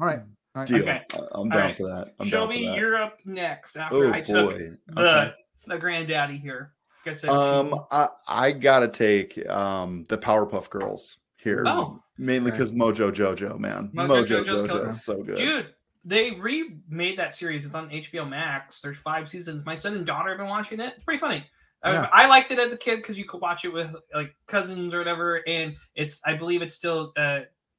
All right. Deal. Okay. I'm down for that. Shelby, you're up next. After I took the granddaddy here. I guess I gotta take the Powerpuff Girls here. Oh. Mainly because Mojo Jojo, man. Mojo Jojo is so good. Dude, they remade that series. It's on HBO Max. There's 5 seasons. My son and daughter have been watching it. It's pretty funny. Yeah. I liked it as a kid because you could watch it with like cousins or whatever. And it's, I believe it's still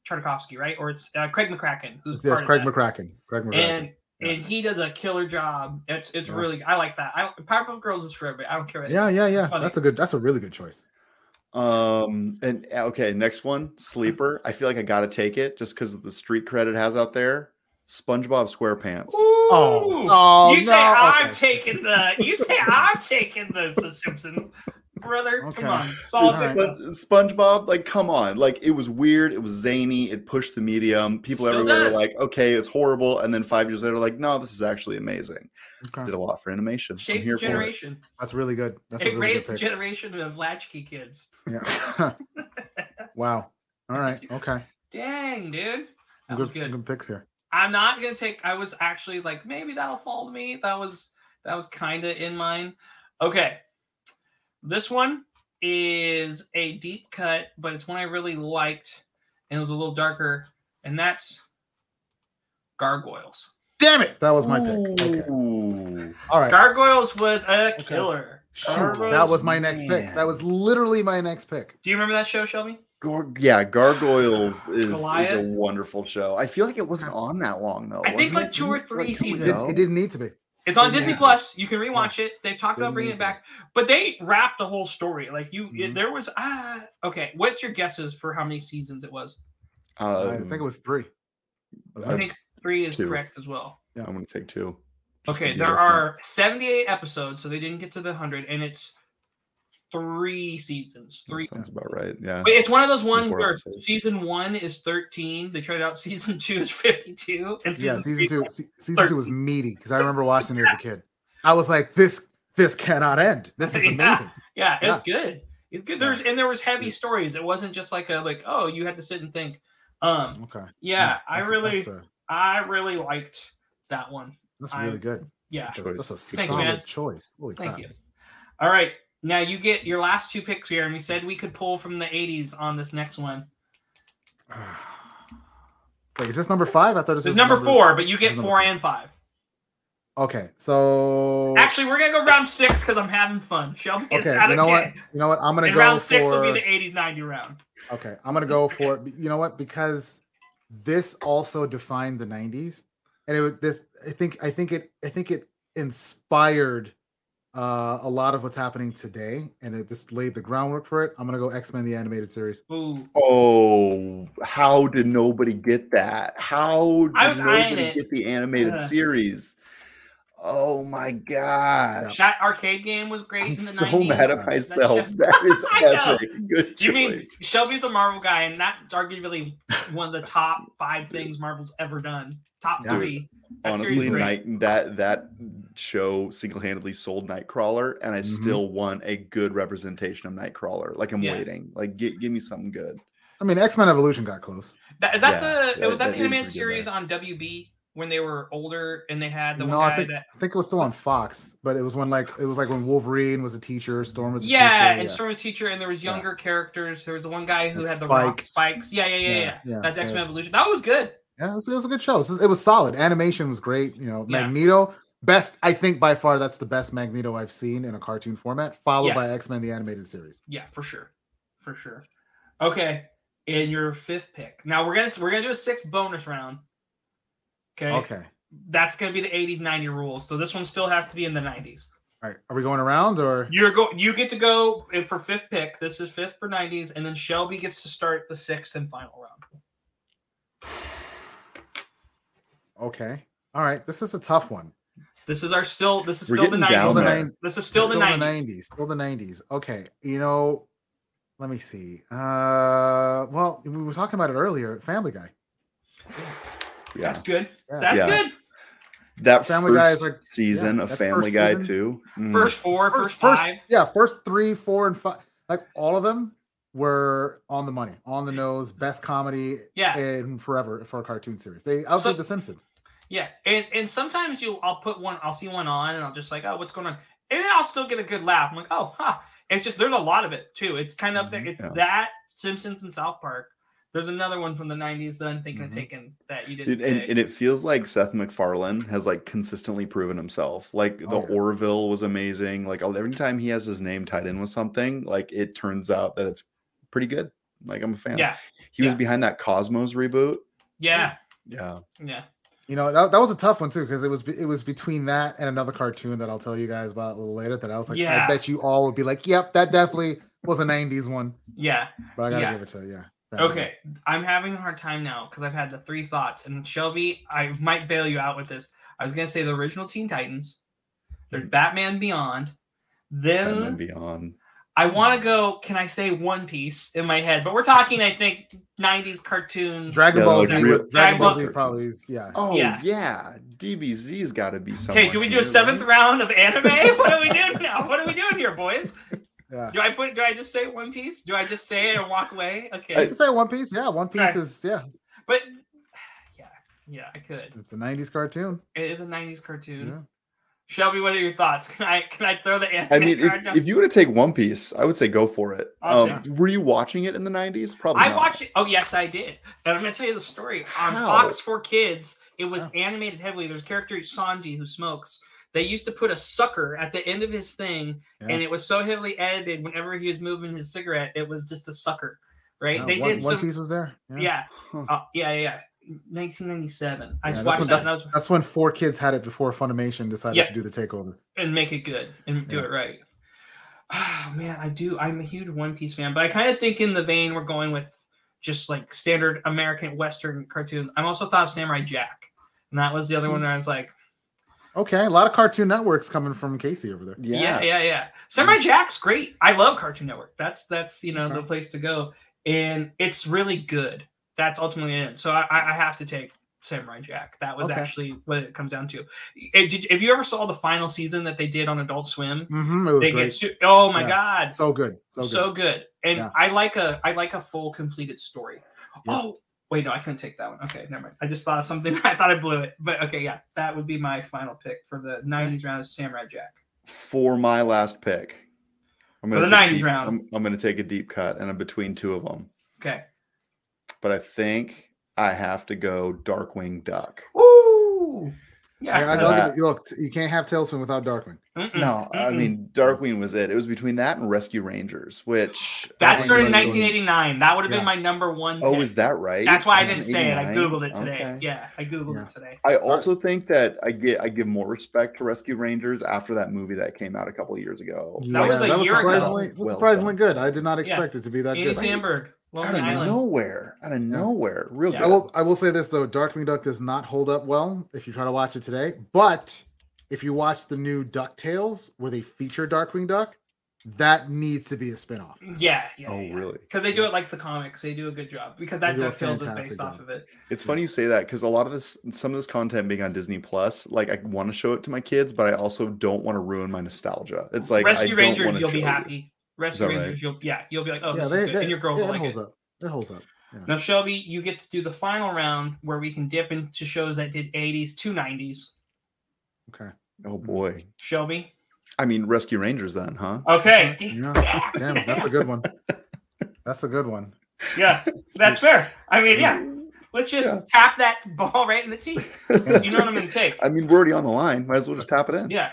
Tartakovsky, right? Or it's Craig McCracken. Craig McCracken. And he does a killer job. It's really, I like that. Powerpuff Girls is for everybody. I don't care what it is. Yeah. That's a really good choice. And okay, next one, sleeper. I feel like I gotta take it just because of the street cred it has out there. SpongeBob SquarePants. I'm taking the Simpsons, brother. Okay. Come on, SpongeBob. Like, come on. Like, it was weird. It was zany. It pushed the medium. People still everywhere were like, okay, it's horrible. And then 5 years later, like, no, this is actually amazing. Okay. Did a lot for animation. Shaped the generation. That's really good. It raised the generation of latchkey kids. Yeah. Wow. All right. Okay. Dang, dude. That was good. Good picks here. I'm not gonna take. I was actually like, maybe that'll fall to me. That was kind of in mine. Okay. This one is a deep cut, but it's one I really liked, and it was a little darker, and that's Gargoyles. Damn it! That was my pick. Okay. All right. Gargoyles was a killer. Gargoyles, that was my next pick. That was literally my next pick. Do you remember that show, Shelby? Gargoyles is a wonderful show. I feel like it wasn't on that long, though. I think like 2 or 3 seasons. It didn't need to be. It's on Disney Plus. You can rewatch it. They've talked about bringing it back, but they wrapped the whole story. Like there was okay. What's your guesses for how many seasons it was? I think it was 3. I think 3 is correct as well. Yeah, I'm going to take 2. Okay, there are 78 episodes, so they didn't get to the 100, and it's three seasons. That sounds about right. Yeah. But it's one of those ones where season one is 13. They tried out season two is 52. And season two was meaty because I remember watching it as a kid. I was like, this cannot end. This is amazing. Yeah, yeah, it's good. It's good. There's and there was heavy stories. It wasn't just like a oh, you had to sit and think. Okay. Yeah, I really liked that one. That's really good. Yeah. That's a solid choice. Holy crap. Thank you. All right. Now you get your last two picks here, and we said we could pull from the 80s on this next one. Wait, is this number 5? I thought it was number 4, but you get 4 and 5. Okay, so actually, we're gonna go round 6 because I'm having fun. Shelby is out of hand. You know what? I'm gonna go. Round 6 will be the 80s, 90 round. Okay, I'm gonna go for you know what? Because this also defined the 90s, and I think it inspired a lot of what's happening today, and it just laid the groundwork for it. I'm gonna go X-Men: The Animated Series. Ooh. Oh, how did nobody get that? How did nobody get the animated series? Oh my gosh! That arcade game was great. I'm in the so 90s. Mad at myself. That is epic. Good choice. You mean Shelby's a Marvel guy, and that's arguably one of the top 5 things Marvel's ever done. Top 3. Honestly, that show single-handedly sold Nightcrawler, and I still want a good representation of Nightcrawler. Like I'm waiting. Like give me something good. I mean, X-Men Evolution got close. Was that the animated series on WB? When they were older and they had the I think it was still on Fox, but it was when Wolverine was a teacher, Storm was a teacher. Yeah, and Storm was a teacher, and there was younger characters. There was the one guy who had the rock spikes. Yeah. That's X-Men Evolution. That was good. Yeah, it was a good show. It was solid. Animation was great. You know, Magneto, I think by far that's the best Magneto I've seen in a cartoon format, followed by X-Men: The Animated Series. Yeah, for sure, for sure. Okay, and your 5th pick. Now we're gonna do a 6th bonus round. Okay. That's going to be the 80s, 90 rules. So this one still has to be in the 90s. All right. Are we going around or? You get to go for 5th pick. This is 5th for 90s. And then Shelby gets to start the 6th and final round. Okay. All right. This is a tough one. This is still the 90s. Okay. You know, let me see. Well, we were talking about it earlier. Family Guy. Yeah. That's good. Yeah. That's good. That Family Guy is like season of Family Guy too. First 4, first 5. First 3, 4, and 5. Like all of them were on the money, on the nose, best comedy in forever for a cartoon series. They outdid The Simpsons. Yeah, and sometimes I'll see one on and I'll just like, oh, what's going on? And then I'll still get a good laugh. I'm like, oh, huh. It's just there's a lot of it too. It's kind of up there. It's that Simpsons and South Park. There's another one from the 90s that I'm thinking of taking that you didn't say. And it feels like Seth MacFarlane has like consistently proven himself. Like Orville was amazing. Like every time he has his name tied in with something, like it turns out that it's pretty good. Like I'm a fan. Yeah. He was behind that Cosmos reboot. Yeah. Yeah. Yeah. You know, that was a tough one too, because it was between that and another cartoon that I'll tell you guys about a little later that I was like, I bet you all would be like, yep, that definitely was a 90s one. Yeah. But I gotta give it to you. Okay, I'm having a hard time now because I've had the 3 thoughts. And Shelby, I might bail you out with this. I was going to say the original Teen Titans. There's Batman Beyond. Then Batman Beyond. I want to go, can I say One Piece in my head? But we're talking, I think, 90s cartoons. Dragon Ball Z probably is, Oh, yeah. DBZ's got to be something. Okay, do we do a 7th round of anime? What are we doing now? What are we doing here, boys? Yeah. Do I just say One Piece? Do I just say it and walk away? Okay. I could say One Piece. Yeah, One Piece is But I could. It's a 90s cartoon. It is a 90s cartoon. Yeah. Shelby, what are your thoughts? Can I throw the anime? I mean, if you were to take One Piece, I would say go for it. Awesome. Were you watching it in the 90s? Probably. I watched it. Oh yes, I did. And I'm gonna tell you the story on Fox 4 Kids. It was animated heavily. There's a character Sanji who smokes. They used to put a sucker at the end of his thing, and it was so heavily edited. Whenever he was moving his cigarette, it was just a sucker, right? One Piece was there. Yeah, huh. 1997. I watched that. That's when 4 Kids had it before Funimation decided to do the takeover and make it good and do it right. Oh, man, I'm a huge One Piece fan, but I kind of think in the vein we're going with just like standard American Western cartoons. I'm also thought of Samurai Jack, and that was the other one where I was like. Okay, a lot of Cartoon Networks coming from Casey over there. Yeah. Samurai Jack's great. I love Cartoon Network. That's the place to go, and it's really good. That's ultimately it. So I have to take Samurai Jack. That was actually what it comes down to. If you ever saw the final season that they did on Adult Swim, it was great. Oh my god, so good. And I like a full completed story. Yeah. Oh. Wait, no, I couldn't take that one. Okay, never mind. I just thought of something. I thought I blew it. But okay, yeah, that would be my final pick for the 90s round is Samurai Jack. For my last pick. For the 90s round. I'm going to take a deep cut, and I'm between two of them. Okay. But I think I have to go Darkwing Duck. Woo! Yeah. Look, you can't have Tailspin without Darkwing. I mean, Darkwing was it. It was between that and Rescue Rangers, which... That started in 1989. That would have been my number one pick. Oh, is that right? That's why I didn't say it. I Googled it today. Okay. Yeah, I Googled it today. I also think that I give more respect to Rescue Rangers after that movie that came out a couple of years ago. Yeah, that was a year ago. It was surprisingly good. I did not expect it to be that good. Andy Samberg. Out of nowhere. Real good. I will say this, though. Darkwing Duck does not hold up well if you try to watch it today. But if you watch the new DuckTales where they feature Darkwing Duck, that needs to be a spinoff. Really? Because they do it like the comics. They do a good job. Because that DuckTales is based off of it. It's funny you say that, because a lot of this, some of this content being on Disney Plus, like I want to show it to my kids, but I also don't want to ruin my nostalgia. It's like Rescue Rangers, you'll be happy. Rescue Rangers, right? you'll be like, oh, yeah, this is good. And your girl will like it. It holds up. Yeah. Now, Shelby, you get to do the final round where we can dip into shows that did 80s to 90s. Okay. Oh, boy. Shelby? I mean, Rescue Rangers then, huh? Okay. Yeah. Damn, that's a good one. Yeah, that's fair. I mean, let's just tap that ball right in the tee. You know what I'm going to take. I mean, we're already on the line. Might as well just tap it in. Yeah.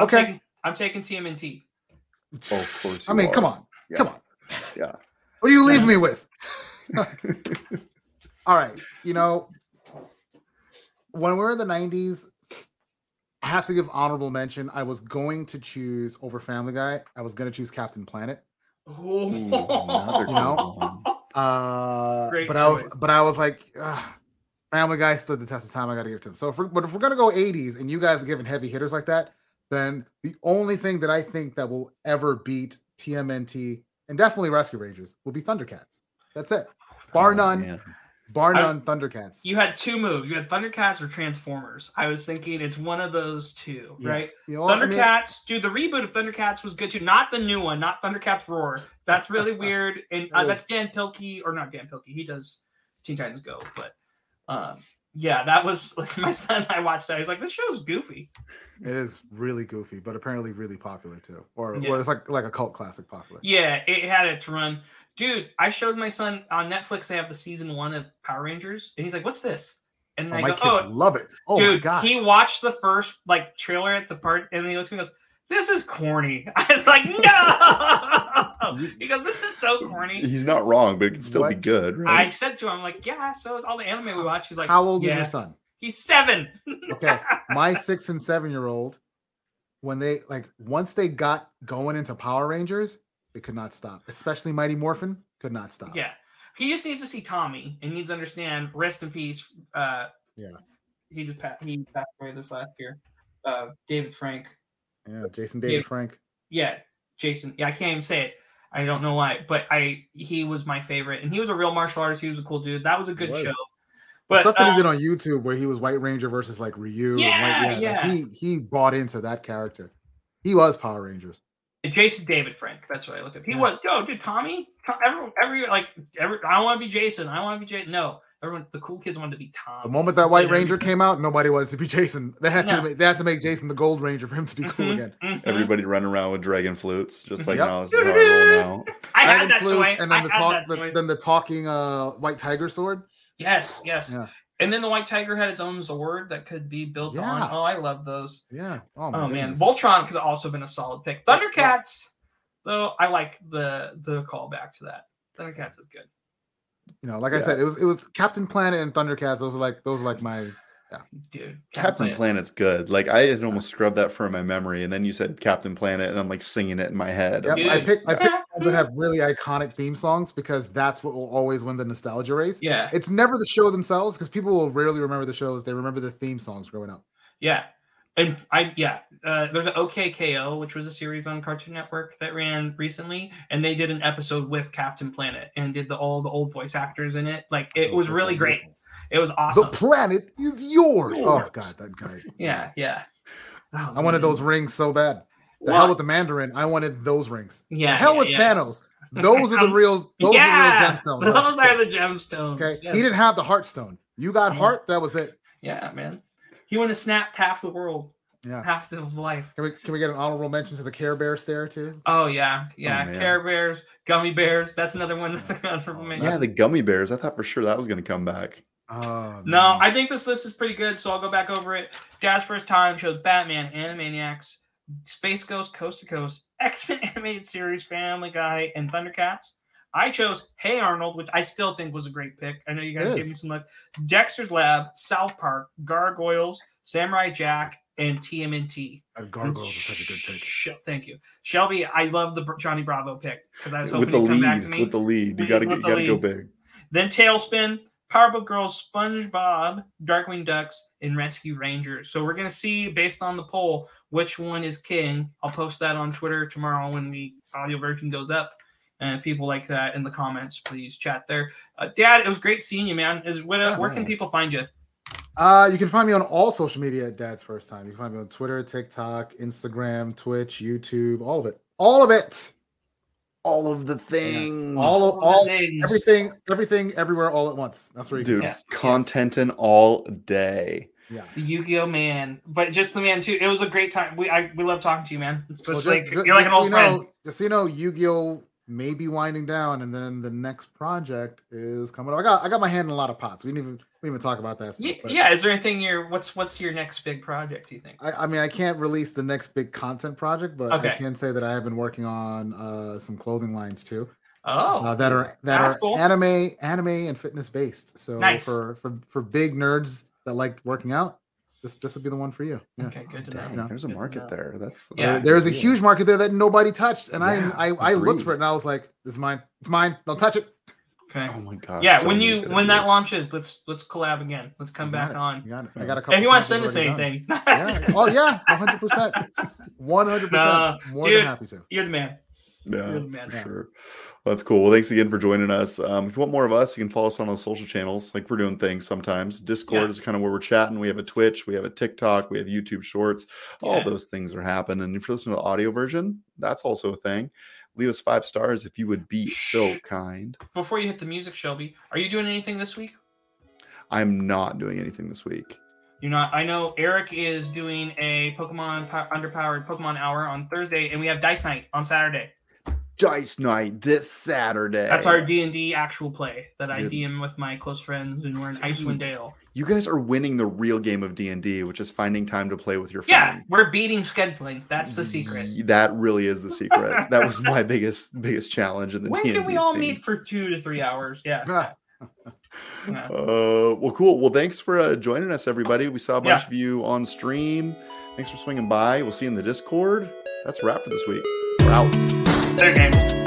Okay. I'm taking TMNT. Oh, of course. I mean, come on. Yeah. What do you leave me with? All right. When we're in the 90s, I have to give honorable mention. I was going to choose over Family Guy. I was going to choose Captain Planet. Oh, I was like, Family Guy stood the test of time. I got to give it to him. So, if we're going to go 80s and you guys are giving heavy hitters like that, then the only thing that I think that will ever beat TMNT and definitely Rescue Rangers will be Thundercats. That's it. Bar none, Thundercats. You had two moves. You had Thundercats or Transformers. I was thinking it's one of those two, right? Thundercats, the reboot of Thundercats was good too. Not the new one, not Thundercats Roar. That's really weird. And that's Dan Pilkey, or not Dan Pilkey. He does Teen Titans Go. But that was like my son and I watched that. He's like, this show's goofy. It is really goofy, but apparently really popular too. Or it's like a cult classic popular. Yeah, it had its run. Dude, I showed my son on Netflix, they have the season 1 of Power Rangers. And he's like, what's this? And I my kids love it. Oh, dude, my gosh. He watched the first trailer at the part and he looks at me and goes, this is corny. I was like, no. He goes, this is so corny. He's not wrong, but it can still be good. Right? I said to him, so is all the anime we watch. He's like, how old is your son? He's 7. Okay. My 6- and 7-year-old, when they once they got going into Power Rangers, they could not stop. Especially Mighty Morphin could not stop. Yeah. He just needs to see Tommy and needs to understand, rest in peace. He passed away this last year. David Frank. Yeah, Jason David Frank. Yeah, Jason. Yeah, I can't even say it. I don't know why, but he was my favorite, and he was a real martial artist. He was a cool dude. That was a good show. But the stuff that he did on YouTube, where he was White Ranger versus Ryu. He bought into that character. He was Power Rangers. Jason David Frank. That's what I looked up. He was. Yo, dude, Tommy. Every I want to be Jason. I want to be Jason. No. Everyone, the cool kids wanted to be Tom. The moment that White Ranger came out, nobody wanted to be Jason. They had to make Jason the Gold Ranger for him to be cool again. Everybody running around with dragon flutes, just like no, this is how I roll now. I had that toy, and then the talking white tiger sword. Yes. Yeah. And then the white tiger had its own sword that could be built on. Oh, I love those. Yeah. Oh man, Voltron could have also been a solid pick. Thundercats, though, I like the callback to that. Thundercats is good. I said, it was Captain Planet and Thundercats. Those are like my dude. Captain Planet's good. I had almost scrubbed that from my memory, and then you said Captain Planet, and I'm singing it in my head. Yep, I picked ones that have really iconic theme songs because that's what will always win the nostalgia race. Yeah, it's never the show themselves because people will rarely remember the shows. They remember the theme songs growing up. Yeah, And there's an OKKO, which was a series on Cartoon Network that ran recently, and they did an episode with Captain Planet and did all the old voice actors in it. Like it was really great. It was awesome. The planet is yours. Oh God, that guy. Yeah. Oh, I wanted those rings so bad. Hell with the Mandarin. I wanted those rings. Hell with Thanos. Those are the real. Those are the real gemstones. Those are the gemstones. Okay, yes. He didn't have the heart stone. You got heart. That was it. Yeah, man. He would have snapped half the world, half the life. Can we get an honorable mention to the Care Bear stare too? Oh yeah, oh, Care Bears, gummy bears. That's another one that's an honorable mention. Yeah, the gummy bears. I thought for sure that was going to come back. Oh, no, I think this list is pretty good, so I'll go back over it. Dad's First Time shows Batman, Animaniacs, Space Ghost, Coast to Coast, X-Men Animated Series, Family Guy, and Thundercats. I chose Hey Arnold, which I still think was a great pick. I know you guys gave me some luck. Dexter's Lab, South Park, Gargoyles, Samurai Jack, and TMNT. Gargoyles is such a good pick. Thank you, Shelby. I love the Johnny Bravo pick because I was hoping to come back to me with the lead. You gotta go big. Then Tailspin, Powerpuff Girls, SpongeBob, Darkwing Ducks, and Rescue Rangers. So we're gonna see based on the poll which one is king. I'll post that on Twitter tomorrow when the audio version goes up. And people like that in the comments, please chat there. Dad, it was great seeing you, man. Where can people find you? You can find me on all social media at Dad's First Time. You can find me on Twitter, TikTok, Instagram, Twitch, YouTube, all of it. All of it. All of the things. Yes. All the things. Everything, everywhere, all at once. That's where you do content all day. Yeah, the Yu-Gi-Oh man, but just the man too. It was a great time. We love talking to you, man. It's you're like an old friend. Just so you know, Yu-Gi-Oh may be winding down, and then the next project is coming up. I got my hand in a lot of pots. We didn't even talk about that stuff, is there anything what's your next big project, do you think? I mean, I can't release the next big content project, but I can say that I have been working on some clothing lines too. That are anime and fitness based. So for big nerds that like working out, This would be the one for you. Yeah. Okay, good to know. You know. There's a market there. There's a huge market there that nobody touched, and I looked for it and I was like, "This is mine. It's mine. Don't touch it." Okay. Oh my god. Yeah. So when that launches, let's collab again. Let's come back on. You got it. I got a couple. If you want to send us anything, 100%. More than happy to. You're the man. Yeah, for sure. Well, that's cool. Well, thanks again for joining us. If you want more of us, you can follow us on the social channels. Like we're doing things sometimes. Discord is kind of where we're chatting. We have a Twitch, we have a TikTok, we have YouTube Shorts. Yeah. All those things are happening. And if you're listening to the audio version, that's also a thing. Leave us 5 stars if you would be so kind. Before you hit the music, Shelby, are you doing anything this week? I'm not doing anything this week. You're not. I know Eric is doing a Pokemon Underpowered Pokemon Hour on Thursday, and we have Dice Night on Saturday. Dice Night this Saturday. That's our D&D actual play that I DM with my close friends, and we're in Icewind Dale. You guys are winning the real game of D&D, which is finding time to play with your friends. Yeah, we're beating scheduling. That's the secret. That really is the secret. That was my biggest challenge in the D&D. When can we all meet for 2 to 3 hours? Yeah. Well, cool. Well, thanks for joining us, everybody. We saw a bunch of you on stream. Thanks for swinging by. We'll see you in the Discord. That's a wrap for this week. We're out. Their game.